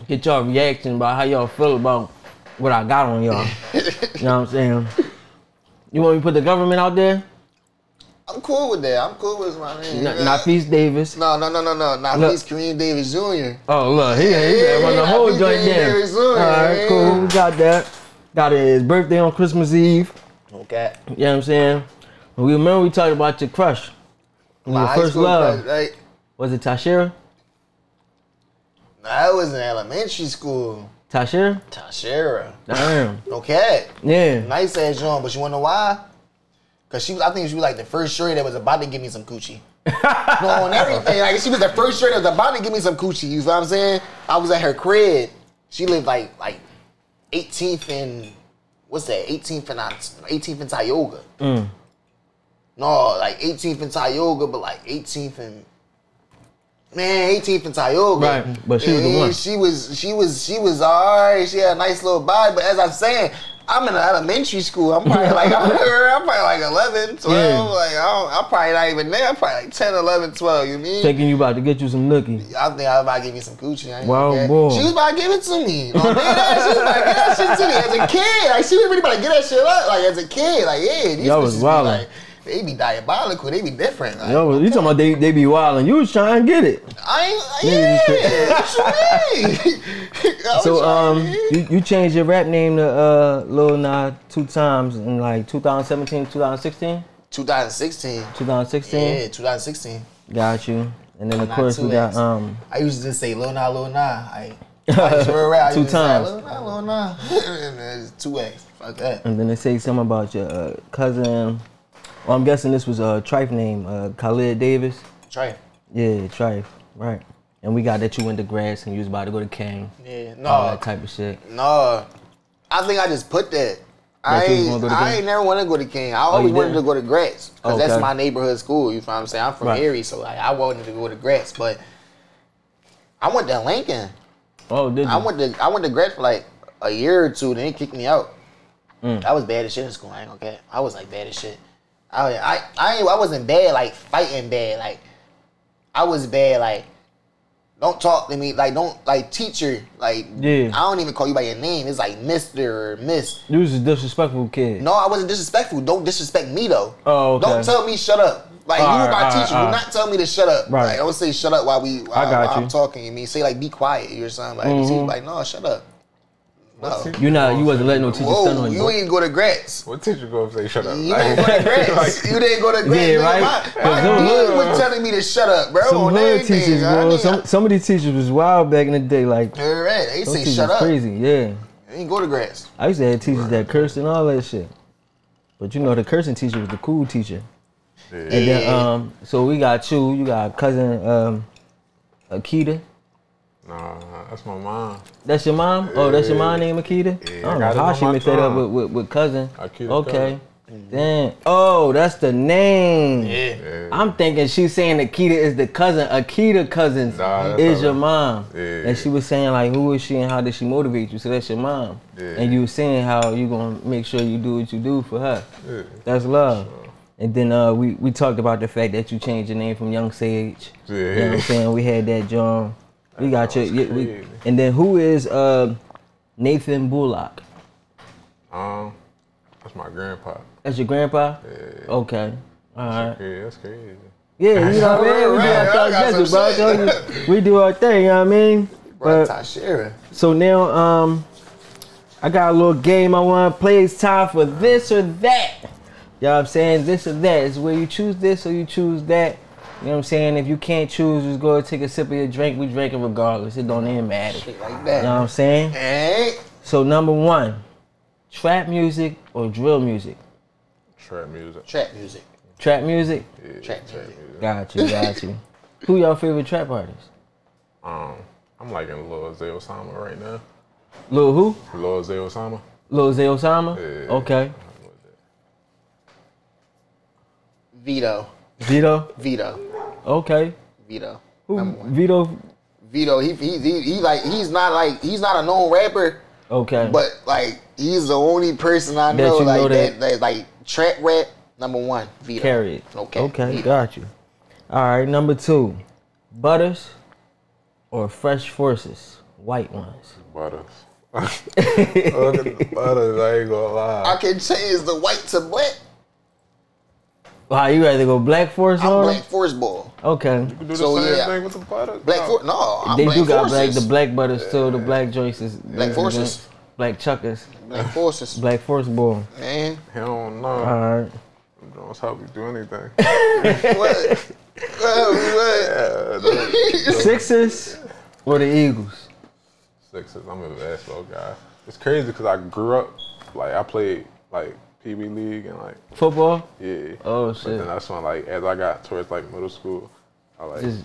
get y'all reaction about how y'all feel about what I got on y'all. You know what I'm saying? You want me to put the government out there? I'm cool with that. I'm cool with my man. N- Nafees Davis. No, no, no, no, no. Nafees Kareem Davis Junior Oh, look. He, he yeah, run the yeah, whole joint down. All right, yeah. Cool. We got that. Got his birthday on Christmas Eve. Okay. You know what I'm saying? We remember we talked about your crush. My your first love. Crush, right? Was it Tashira? No, I was in elementary school. Tashira? Tashira. Damn. Okay. Yeah. Nice ass joint, but you wanna know why? Cause she was, I think she was like the first shorty that was about to give me some coochie. No, on everything. Like she was the first shorty that was about to give me some coochie. You feel what I'm saying? I was at her crib. She lived like like eighteenth and what's that? eighteenth and eighteenth and Tioga. Mm. No, like eighteenth and Tioga, but like eighteenth and man, eighteenth and Tioga. Right, but she was and the one. She was she was she was alright. She had a nice little body, but as I'm saying. I'm in elementary school. I'm probably like I'm, I'm probably like eleven, twelve. Yeah. Like I don't, I'm probably not even there. I'm probably like ten, eleven, twelve. You mean? Thinking you about to get you some nookie. I think I was about to give me some coochie. I wow, like boy. She was about to give it to me. Oh, man, that, she was about to give that shit to me as a kid. Like she was really about to get that shit up. Like as a kid, like yeah, these Yo, was wild. Like, they be diabolical. They be different. Like, yo, you talking about they, they be wild and you was trying to get it. I ain't, yeah. What you mean? So um, you, you changed your rap name to uh, Lil Nai two times in like twenty seventeen, twenty sixteen? twenty sixteen. twenty sixteen? Yeah, twenty sixteen. Got you. And then, of course, we got... um. I used to just say Lil Nai, Lil Nai. I, I swear I Two times. Lil Nai, Lil Nai. two X. Fuck that. And then they say something about your uh, cousin. Well, I'm guessing this was a Trife name, uh, Khalid Davis. Trife. Yeah, Trife. Right. And we got that you went to grass and you was about to go to King. Yeah, no. All that type of shit. No. I think I just put that. I ain't, go I ain't never want to go to King. I always oh, wanted to go to Gratz because okay. that's my neighborhood school. You know what I'm saying? I'm from right. Erie, so like I wanted to go to Gratz, but I went to Lincoln. Oh, did you? I went to I went to Gratz for like a year or two. Then they kicked me out. Mm. I was bad as shit in school. I ain't gonna care. I was like bad as shit. I I I, ain't, I wasn't bad like fighting bad. Like I was bad like. Don't talk to me, like, don't, like, teacher, like, yeah. I don't even call you by your name. It's like Mister or Miss. You was a disrespectful kid. No, I wasn't disrespectful. Don't disrespect me, though. Oh, okay. Don't tell me shut up. Like, all you right, my right, teacher. Right. Do not tell me to shut up. Right. Like, don't say shut up while, we, while, I got while you. I'm talking. You I mean, say, like, be quiet or something. Like, mm-hmm. Like, no, shut up. No. You not, you wasn't letting no teacher Whoa, stun on you. You ain't go to Gratz. What teacher go up and say shut up? You like, didn't go to Gratz. You didn't go to Gratz. Yeah, right? My dude was telling me to shut up, bro. Some hood teachers, bro. Some, some of these teachers was wild back in the day. Like, all right. They say shut up. Crazy, yeah. They ain't go to Gratz. I used to have teachers that cursed and all that shit. But you know, the cursing teacher was the cool teacher. Yeah. And then, um, so we got you. You got cousin um, Akita. Nah, that's my mom. That's your mom? Yeah. Oh, that's your mom name, Akita? Yeah, I don't know how she mixed that up with, with, with cousin. Akita okay. Cousin. Damn. Oh, that's the name. Yeah. Yeah. I'm thinking she's saying Akita is the cousin. Akita Cousins nah, is your mom. Yeah. And she was saying, like, who is she and how did she motivate you? So that's your mom. Yeah. And you were saying how you going to make sure you do what you do for her. Yeah. That's love. Sure. And then uh, we, we talked about the fact that you changed your name from Young Sage. Yeah. You know what I'm saying? We had that, John. We got you. Yeah, we, and then who is uh, Nathan Bullock? Um, that's my grandpa. That's your grandpa? Yeah. Okay. All right. Yeah, that's crazy. Yeah, you know what I mean? We do our thing, bro. We do our thing, you know what I mean? Bro, Tashira. So now, um, I got a little game I want to play. It's time for this or that. You know what I'm saying? This or that. It's where you choose this or you choose that. You know what I'm saying? If you can't choose, just go and take a sip of your drink. We drink it regardless. It don't even matter. Shit like that. You know what I'm saying? Hey. So number one, trap music or drill music? Trap music. Trap music. Trap music? Yeah, trap music. Trap music. Got you, got you. Who y'all favorite trap artists? Um, I'm liking Lil' Zay Osama right now. Lil who? Lil' Zay Osama. Lil' Zay Osama? Yeah. Okay. Vito. Vito? Vito. Okay. Vito. Number one. Vito. Vito. He, he he he like he's not like he's not a known rapper. Okay. But like he's the only person I know, like know that. That, that like trap rap number one. Vito. Carry it. Okay. Okay. Vito. Got you. All right. Number two, Butters or Fresh Forces, white ones. Butters. Butters. I ain't gonna lie. I can change the white to black. Wow, you rather go Black Force on? I'm Black Force ball. Okay. You can do the so, same yeah. thing with the butters? Black Force? No, I'm They black do got black, the black butters yeah. still, the black joints. Is, black Forces? Black Chuckers. Black Forces. Black Force ball. Man. Hell no. All right. I don't help you do anything. What? What? Yeah, Sixers or the Eagles? Sixers. I'm a basketball guy. It's crazy because I grew up, like, I played, like, T V league and like football. Yeah. Oh shit. But then that's when like as I got towards like middle school, I like just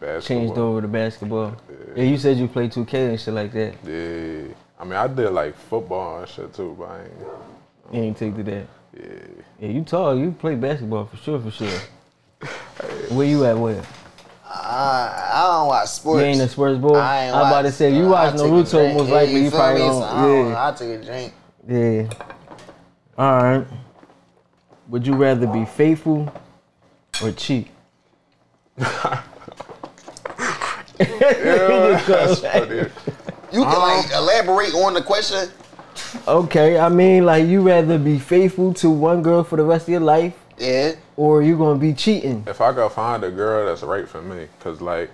basketball. Changed over to basketball. Yeah. Yeah. You said you played two K and shit like that. Yeah. I mean I did like football and shit too, but I ain't. You ain't take to that. Yeah. Yeah. You tall. You play basketball for sure. For sure. Where you at? Where? I, I don't watch sports. You ain't a sports boy. I ain't. I'm about to say you watch Naruto most likely. Yeah, you probably me? Don't. So I don't. Yeah. I took a drink. Yeah. All right. Would you rather be faithful or cheat? Yeah, that's funny. You can like elaborate on the question. Okay, I mean, like you rather be faithful to one girl for the rest of your life, yeah, or you gonna be cheating? If I could find a girl that's right for me, cause like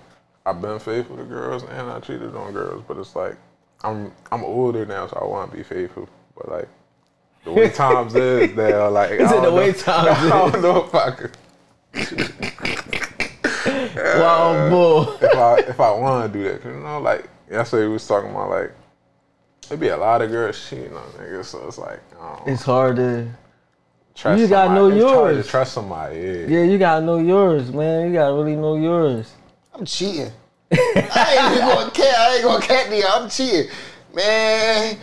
I've been faithful to girls and I cheated on girls, but it's like I'm I'm older now, so I want to be faithful, but like. The way times is now, like is I it the know, way times I is? I don't know if I could. Wow, boy. If I if I want to do that, cause you know, like yesterday we was talking about like it be a lot of girls cheating on niggas, so it's like um, it's hard to trust. You gotta somebody. know it's yours. It's hard to trust somebody. Yeah. yeah, you gotta know yours, man. You gotta really know yours. I'm cheating. I ain't even gonna care. I ain't gonna cat nigga. I'm cheating, man.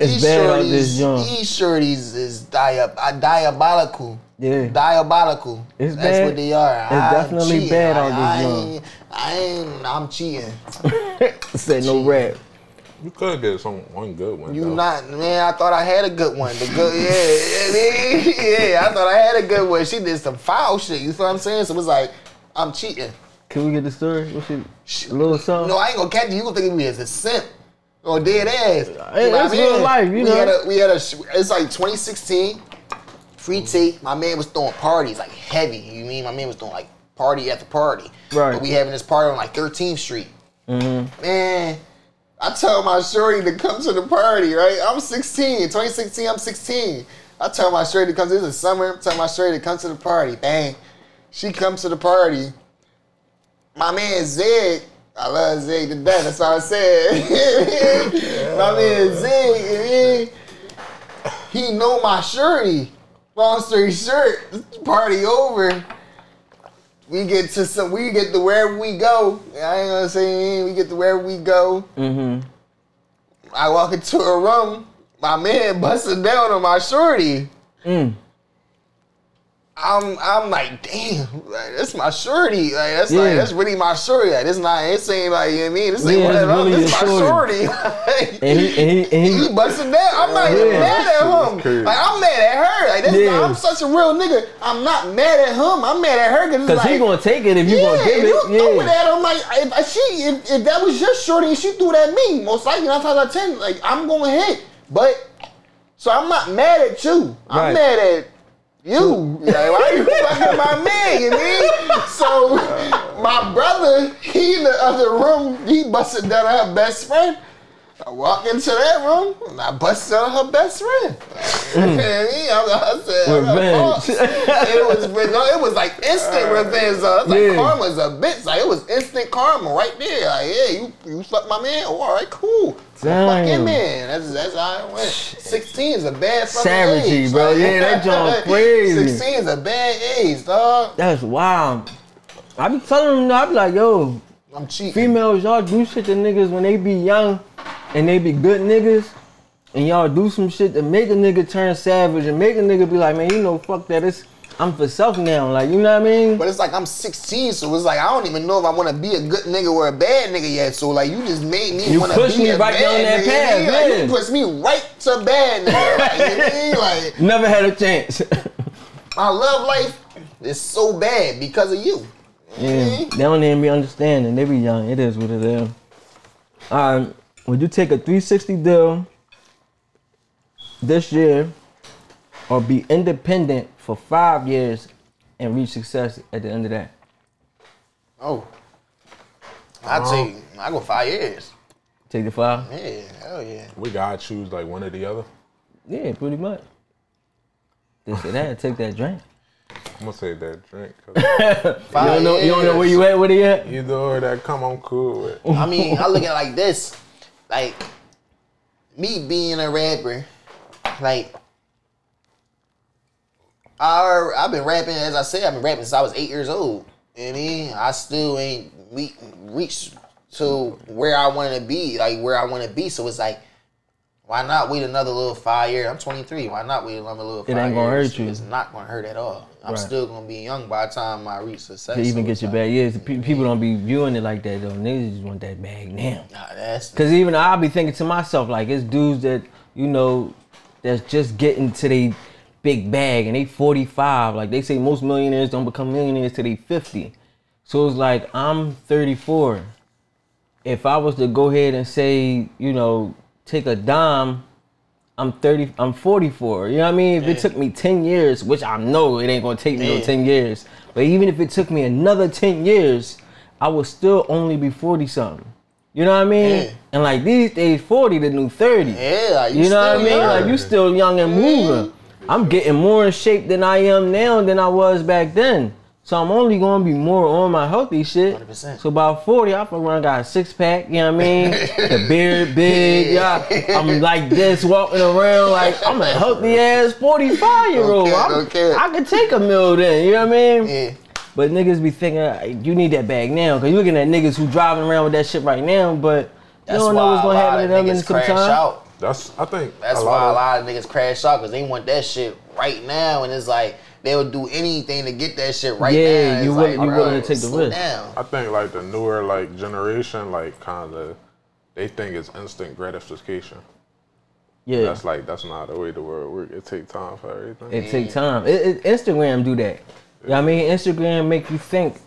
It's these bad shorties, out this young. These shorties is dia- uh, diabolical. Yeah. Diabolical. It's That's bad. what they are. It's I'm definitely cheating. bad out I, this I young. Ain't, I ain't, I'm cheating. Said no rap. You could get some one good one. You though. not, man. I thought I had a good one. The good, yeah, yeah, yeah. I thought I had a good one. She did some foul shit. You feel what I'm saying? So it was like, I'm cheating. Can we get the story? What's it? She, a little something? No, I ain't gonna catch you. You gonna think of me as a simp. Or dead ass. Hey, that's real life, you we know. Had a, we had a, it's like twenty sixteen, free tea. My man was throwing parties, like heavy. You mean my man was throwing like party after party. Right. But we having this party on like thirteenth street. Mm-hmm. Man, I tell my shorty to come to the party, right? I'm sixteen, twenty sixteen, I'm sixteen. I tell my shorty to come to, this is summer, I tell my shorty to come to the party. Bang. She comes to the party. My man Zig, I love Zig to death, that's what I said. yeah. My man Zig, he know my shirty. Long story shirt, party over. We get to some, we get to wherever we go. I ain't gonna say anything, we get to wherever we go. Mm-hmm. I walk into a room, my man busting down on my shorty. Mm. I'm I'm like, damn, like, that's my shorty. Like that's yeah. like that's really my shorty. Like this not it's ain't like you know what I mean, this ain't yeah, whatever. Really this my shorty. Like, and he, and he, and he, he busting down. I'm not yeah, even mad at him. Crazy. Like I'm mad at her. Like that's yeah. not, I'm such a real nigga. I'm not mad at him. I'm mad at her because like, he gonna take it if you yeah, gonna give it. Yeah, throw it at him. Like if, if she if, if that was your shorty and she threw it at me, most likely nine times out of ten, like I'm gonna hit. But so I'm not mad at you. I'm right. mad at. You, like, why you fucking my man, you mean? So, my brother, he in the other room, he busted down on her best friend. I walk into that room, and I busted down on her best friend. Mm. And he, I, I said, revenge. It was, it was like instant revenge. I was like, yeah. karma's a bitch. Like, it was instant karma right there. Like, yeah, you, you fucked my man? Oh, all right, cool. Fucking man, that's that's how I went. sixteen is a bad fucking Savagery, age. bro. Like, yeah, that joint crazy. sixteen is a bad age, dog. That's wild. I be telling them, I be like, yo, I'm cheating. Females, y'all do shit to niggas when they be young and they be good niggas, and y'all do some shit to make a nigga turn savage and make a nigga be like, man, you know, fuck that. It's I'm for self now, like, you know what I mean? But it's like, I'm sixteen, so it's like, I don't even know if I want to be a good nigga or a bad nigga yet, so like, you just made me want to be me a right bad nigga. You pushed me right down that path, man. Like, you pushed me right to bad nigga, like, you know what I mean? Like, never had a chance. My love life is so bad because of you. Yeah, mm-hmm. They don't even be understanding, they be young, it is what it is. All right, would you take a three sixty deal this year, or be independent for five years and reach success at the end of that? Oh. I'll um, take, I go five years. Take the five? Yeah, hell yeah. We gotta choose like one or the other? Yeah, pretty much. Just say that, take that drink. I'm gonna say that drink. five you, don't know, years. you don't know where you at, where they at? Either or that come, I'm cool with. I mean, I look at it like this. Like, me being a rapper, like, I, I've been rapping, as I said, I've been rapping since I was eight years old. You know what I mean? I still ain't re- reached to where I wanted to be, like where I want to be. So it's like, why not wait another little five years? I'm twenty-three. Why not wait another little five years? It ain't going to hurt you. It's not going to hurt at all. I'm right. still going to be young by the time I reach success. To even get your bag, yeah. People don't be viewing it like that, though. Niggas just want that bag now. Nah, that's... Because even I'll be thinking to myself, like, it's dudes that, you know, that's just getting to they... big bag and they forty-five. Like they say most millionaires don't become millionaires till they fifty. So it's like I'm thirty-four. If I was to go ahead and say, you know, take a dime, I'm thirty, I'm forty-four. You know what I mean? If it took me ten years, which I know it ain't gonna take me no ten years, but even if it took me another ten years, I would still only be forty something. You know what I mean? Yeah. And like these days, forty the new thirty. Yeah, like you, you know what I mean? Young. Like you still young and moving. Mm-hmm. I'm getting more in shape than I am now than I was back then. So I'm only gonna be more on my healthy shit. one hundred percent. So about forty, I fucking around got a six pack, you know what I mean? The beard big, yeah. I'm like this walking around like I'm a healthy ass forty-five year old. Okay, okay. I could take a meal then, you know what I mean? Yeah. But niggas be thinking you need that bag now, cause you looking at niggas who driving around with that shit right now, but you don't know what's gonna happen to them in some time. That's I think that's why a lot of niggas crash out, cause they want that shit right now, and it's like they would do anything to get that shit right yeah, now. Yeah, you like, you willing to take the risk. Down. I think like the newer like generation, like kind of, they think it's instant gratification. Yeah, that's like that's not the way the world works. It take time for everything. It yeah. take time. It, it, Instagram do that. Yeah. You know what I mean, Instagram make you think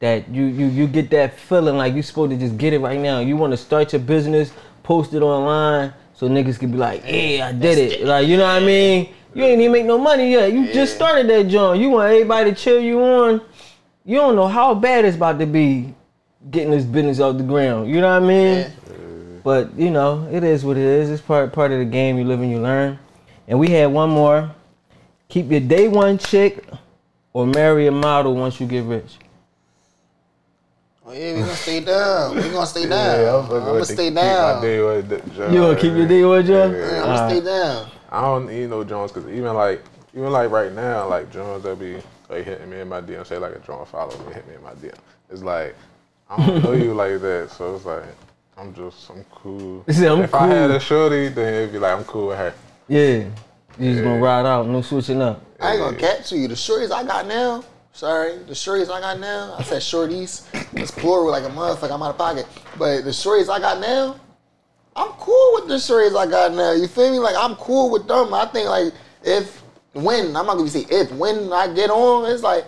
that you you you get that feeling like you supposed to just get it right now. You want to start your business, post it online, so niggas can be like, yeah, I did it. Like you know what I mean. You ain't even make no money yet. You yeah. just started that joint. You want everybody to cheer you on. You don't know how bad it's about to be getting this business off the ground. You know what I mean? Yeah. But, you know, it is what it is. It's part part of the game. You live and you learn. And we had one more. Keep your day one chick or marry a model once you get rich. Oh, yeah, we gonna stay down. We gonna stay down. Yeah, I'm, I'm gonna stay down. You gonna keep your day one job? Yeah, yeah. I'm gonna stay down. I don't need no Jones, cause even like even like right now, like Jones that be like hitting me in my D M, say like a Jones follow me, hit me in my D M. It's like I don't know you like that, so it's like I'm just I'm cool. See, I'm if cool. I had a shorty, then it'd be like I'm cool with her. Yeah, you just yeah. gonna ride out, no switching up. I ain't gonna catch you. The shorties I got now, sorry, the shorties I got now. I said shorties, it's plural like a motherfucker. I'm out of pocket, but the shorties I got now. I'm cool with the shorties I got now. You feel me? Like, I'm cool with them. I think, like, if, when, I'm not going to say if, when I get on, it's like,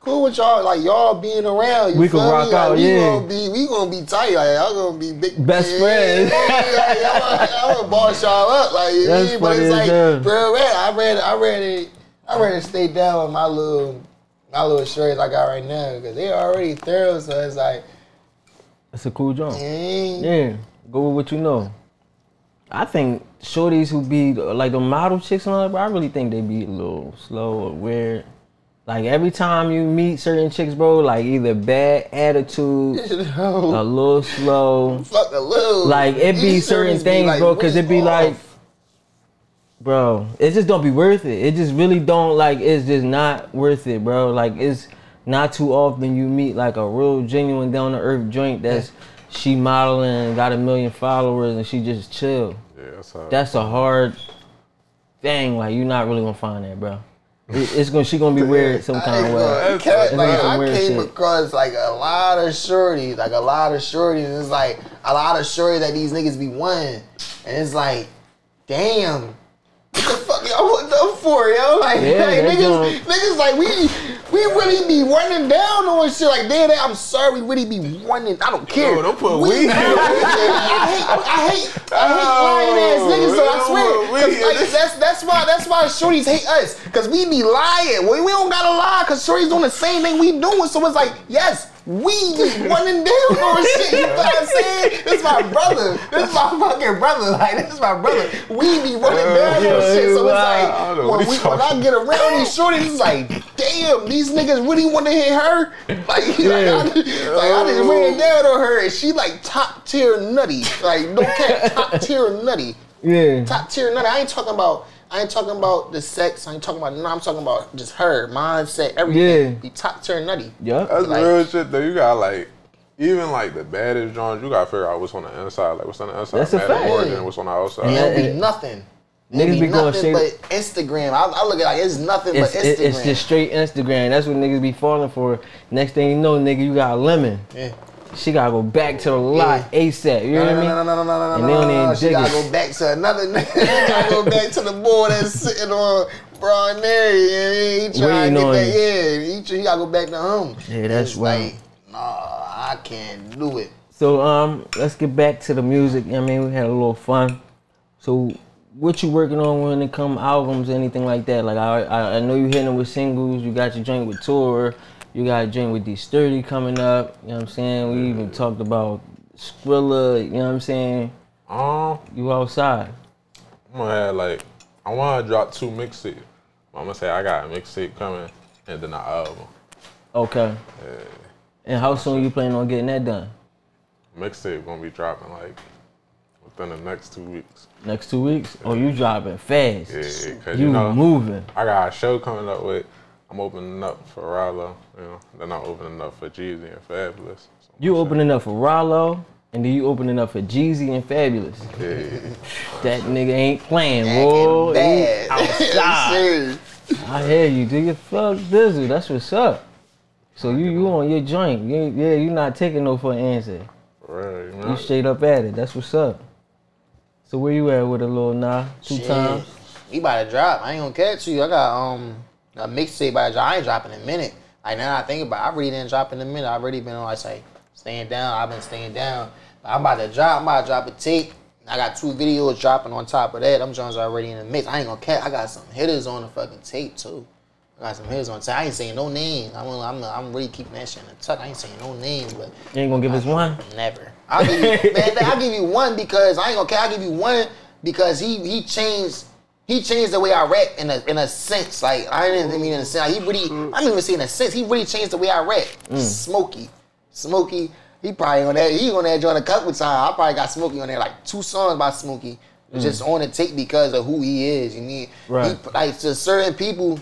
cool with y'all. Like, y'all being around. You we feel can rock me? Out, like, yeah. We, we going to be tight. Like, y'all going to be big. Best yeah, friends. Like, I'm going to boss y'all up. Like, yeah, but it's like, does. Bro, I read, I read it. I read it stay down with my little, my little shorties I got right now. Because they already thorough, so it's like. It's a cool job. Yeah. yeah. Go with what you know. I think shorties who be like the model chicks and all that, I really think they be a little slow or weird. Like every time you meet certain chicks, bro, like either bad attitude, a little slow. Fuck a little. Like it be certain things, bro, cause it be like, bro, it just don't be worth it. It just really don't like, it's just not worth it, bro. Like it's not too often you meet like a real genuine down to earth joint that's, she modeling, got a million followers, and she just chill. Yeah, that's hard. That's a hard thing. Like, you're not really gonna find that, bro. It's gonna, she gonna be weird some kind of way. Kept, like, I came shit. across like a lot of shorties, like a lot of shorties. It's like a lot of shorties that these niggas be wanting, and it's like, damn. What the fuck y'all want them for, yo? Like, yeah, like niggas, gonna... niggas like, we we really be running down on shit. Like, damn, I'm sorry, we really be running. I don't care. Yo, don't put we. we. I, hate, I hate, I hate, oh, lying ass niggas, so I swear. Cause, like, that's, that's, why, that's why shorties hate us, because we be lying. We, we don't gotta lie, because shorties doing the same thing we doing, so it's like, yes. We just running down on shit, you know what I'm saying? This is my brother. This is my fucking brother. Like, this is my brother. We be running down uh, on yeah, shit. So it's wow. like, when, we, when I get around these shorties, it's like, damn, these niggas really want to hit her? Like, yeah. like, I, like I just ran down on her, and she like top tier nutty. Like, no cap, top tier nutty. Yeah. Top tier nutty. I ain't talking about... I ain't talking about the sex. I ain't talking about no. I'm talking about just her mindset, everything. Yeah. Be top tier nutty. Yeah, that's like, real shit though. You got like, even like the baddest joints, you gotta figure out what's on the inside. Like what's on the inside matters more than what's on the outside. Yeah, it'll be nothing. Niggas be, be going nothing but Instagram. I, I look at it like it's nothing it's, but Instagram. It's just straight Instagram. That's what niggas be falling for. Next thing you know, nigga, you got a lemon. Yeah. She gotta go back to the lot yeah. ASAP. You know no, what I mean? No, no, no, no, no, no, no, no, no. She gotta go back to another nigga. She gotta go back to the boy that's sitting on Braun Mary. And he trying to get back. Yeah, he, he gotta go back to home. Yeah, that's it's right. Like, nah, I can't do it. So um, let's get back to the music. I mean, we had a little fun. So what you working on when it come albums, anything like that? Like I, I, I know you hitting with singles. You got your joint with Tour. You got a drink with D.Sturdy coming up, you know what I'm saying? We even talked about Skrilla, you know what I'm saying? Um, you outside. I'm gonna have like, I wanna drop two mixtapes. I'm gonna say I got a mixtape coming and then an album. Okay. Yeah. And how soon you planning on getting that done? Mixtape gonna be dropping like within the next two weeks. Next two weeks? Yeah. Oh, you dropping fast. Yeah, cause you, you know, moving. I got a show coming up with, I'm opening up for Ralo, you know. Then I'm opening up for Jeezy and Fabulous. So you opening up for Ralo, and then you opening up for Jeezy and Fabulous. Yeah. That nigga ain't playing, whoa. Outside. I hear you, do your fuck dizzle. That's what's up. So you you on your joint. You, yeah, you not taking no for an answer. Right, man. You straight up at it. That's what's up. So where you at with a Lil Nai? Two Shit. times? You about to drop. I ain't gonna catch you. I got um a mixtape about to drop. I ain't dropping in a minute. Like, now that I think about it, I really didn't drop in a minute. I've already been on, like, say, staying down. I've been staying down. But I'm about to drop. I'm about to drop a tape. I got two videos dropping on top of that. Them joints already in the mix. I ain't gonna catch. I got some hitters on the fucking tape, too. I got some hitters on tape. I ain't saying no names. I'm, I'm, I'm really keeping that shit in the tuck. I ain't saying no names, but... You ain't gonna give I, us one? Never. I'll give you, man, I'll give you one because... I ain't gonna care. I'll give you one because he he changed... He changed the way I rap in a in a sense. Like, I didn't mean in a sense. Like, he really... I didn't even say in a sense. He really changed the way I rap. Mm. Smokey. Smokey. He probably on that... He on that joint a couple times. I probably got Smokey on there. Like, two songs by Smokey. Mm. Just on the tape because of who he is. You mean? Right. He, like, to certain people...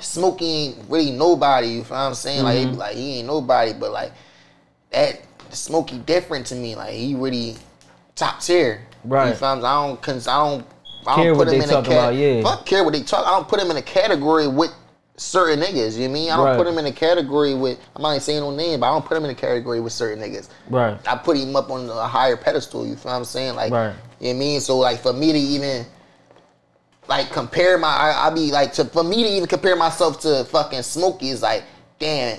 Smokey ain't really nobody, you feel what I'm saying? Like, mm-hmm. like, he ain't nobody, but, like, that Smokey different to me. Like, he really top tier. Right. You feel what I'm saying? I don't, I don't, I don't put him in a category. Yeah. Fuck care what they talk. I don't put him in a category with certain niggas, you know what I mean? I don't right. put him in a category with, I'm not even saying no name, but I don't put him in a category with certain niggas. Right. I put him up on a higher pedestal, you feel what I'm saying? Like, right. you know what I mean? So, like, for me to even... Like, compare my, I, I be like, to for me to even compare myself to fucking Smokey is like, damn,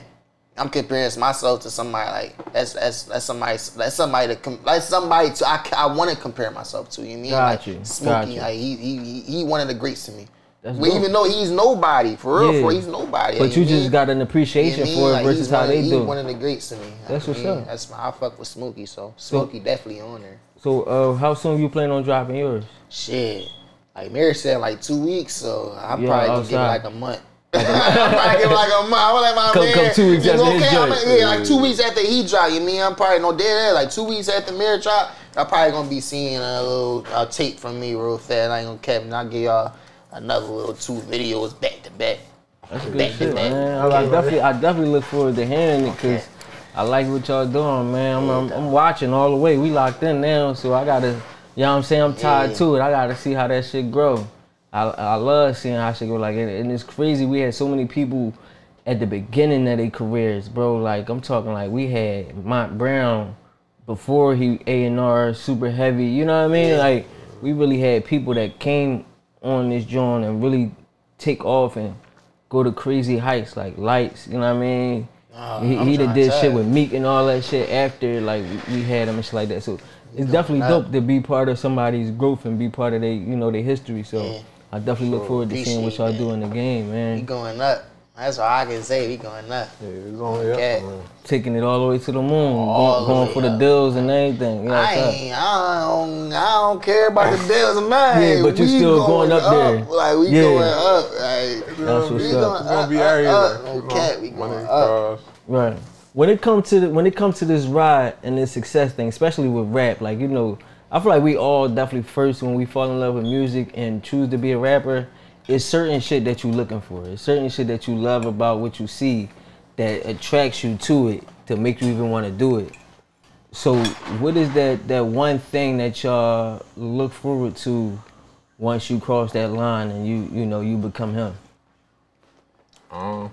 I'm comparing myself to somebody like, that's that's that's somebody that's somebody to that's somebody to I, I want to compare myself to. You mean got like you. Smokey, got like he, he he one of the greats to me. That's well, even though he's nobody for real, yeah. for he's nobody. But you, you just mean? got an appreciation you for it like, versus how of, they he's do. He's one of the greats to me. That's I mean, what's up. That's my I fuck with Smokey, so Smokey so, definitely on there. So uh, how soon you plan on dropping yours? Shit. Like Mirror said, like two weeks, so I'm yeah, probably gonna give it like a month. I'm probably give it like a month. I'm like, my come, man, come two weeks after okay, his I'm like, yeah, like two weeks after he dropped. You mean I'm probably no dead ass. Like two weeks after Mirror drop, I'm probably gonna be seeing a little a tape from me real fast. I ain't gonna cap, and I'll give y'all another little two videos back to back. That's good back shit, back. man. Okay. I definitely, I definitely look forward to hearing it because okay. I like what y'all doing, man. I'm, I'm, I'm watching all the way. We locked in now, so I gotta. You know what I'm saying? I'm tied yeah. to it. I gotta see how that shit grow. I I love seeing how shit go. Like, and it's crazy. We had so many people at the beginning of their careers, bro. Like, I'm talking like we had Mont Brown before he A and R super heavy. You know what I mean? Yeah. Like, we really had people that came on this joint and really take off and go to crazy heights, like Lights. You know what I mean? Uh, he he done did shit with Meek and all that shit after. Like, we had him and shit like that. So. It's dope definitely enough. dope to be part of somebody's growth and be part of their, you know, their history. So yeah. I definitely sure. look forward to Appreciate seeing what y'all that. do in the game, man. We going up. That's all I can say. We going up. Yeah, we going okay. up. Man. Taking it all the way to the moon. All going going for up. the deals and everything. You know, I ain't. I don't. I don't care about the deals and nothing. Yeah, but you still going, going up, up there. Like we yeah. going up. Like, that's what's up. We're gonna be out here. Okay, we going up. Right. When it comes to the, when it comes to this ride and this success thing, especially with rap, like, you know, I feel like we all definitely first when we fall in love with music and choose to be a rapper, it's certain shit that you looking for. It's certain shit that you love about what you see that attracts you to it to make you even want to do it. So what is that that one thing that y'all look forward to once you cross that line and you you know you become him? Um,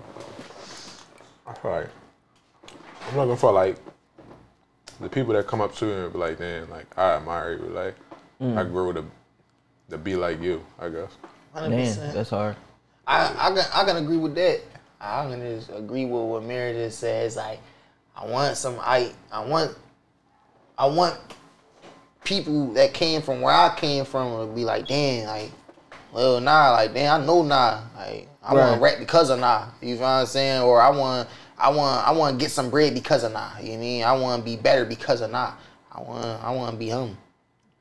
I feel like. I'm looking for, like, the people that come up to you and be like, damn, like, I admire you. Like, mm. I grew to, to be like you, I guess. one hundred percent Man, that's hard. I, I, can, I can agree with that. I can just agree with what Mary just said. It's like, I want some, I, I want, I want people that came from where I came from to be like, damn, like, Lil Nai, like, damn, I know Nai. Like, I right. want to rap because of Nai. You feel what I'm saying? Or I want... I want I want to get some bread because of Nah. You know what I mean? I want to be better because of Nah. I want I want to be him.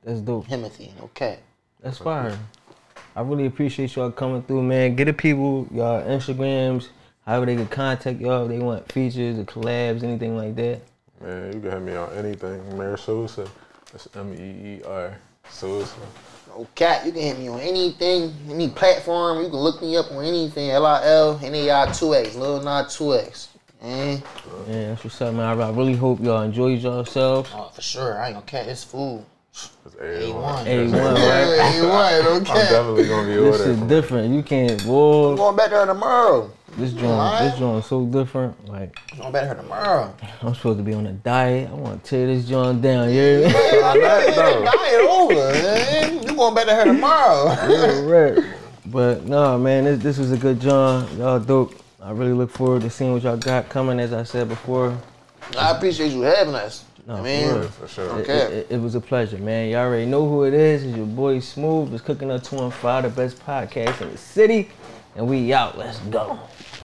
That's dope. Himothy, okay. That's fire. I really appreciate y'all coming through, man. Get the people y'all Instagrams, however they can contact y'all if they want features or collabs, anything like that. Man, you can hit me on anything. Meer Sosa. That's M E E R. Sosa. Okay, you can hit me on anything, any platform. You can look me up on anything. L I L N A I two X, Lil Nai two X. Mm. Yeah, that's what's up, man. I really hope y'all enjoy yourselves. Oh, for sure. I ain't gonna catch this food. It's A one. A one, right? A one, okay. I'm definitely gonna be ordering. This is different. You can't, boy. I'm going back there tomorrow. This joint, right? This joint is so different. Like, I'm going back there tomorrow. I'm supposed to be on a diet. I want to tear this joint down, yeah? Yeah, diet over, man. You going back there tomorrow. Yeah, right. But, no, man, this, this was a good joint. Y'all dope. I really look forward to seeing what y'all got coming, as I said before. I appreciate you having us. No, I mean, for, for sure. It, okay. it, it, it was a pleasure, man. Y'all already know who it is. It's your boy Smooth. It's Cooking Up two fifteen, the best podcast in the city. And we out. Let's go.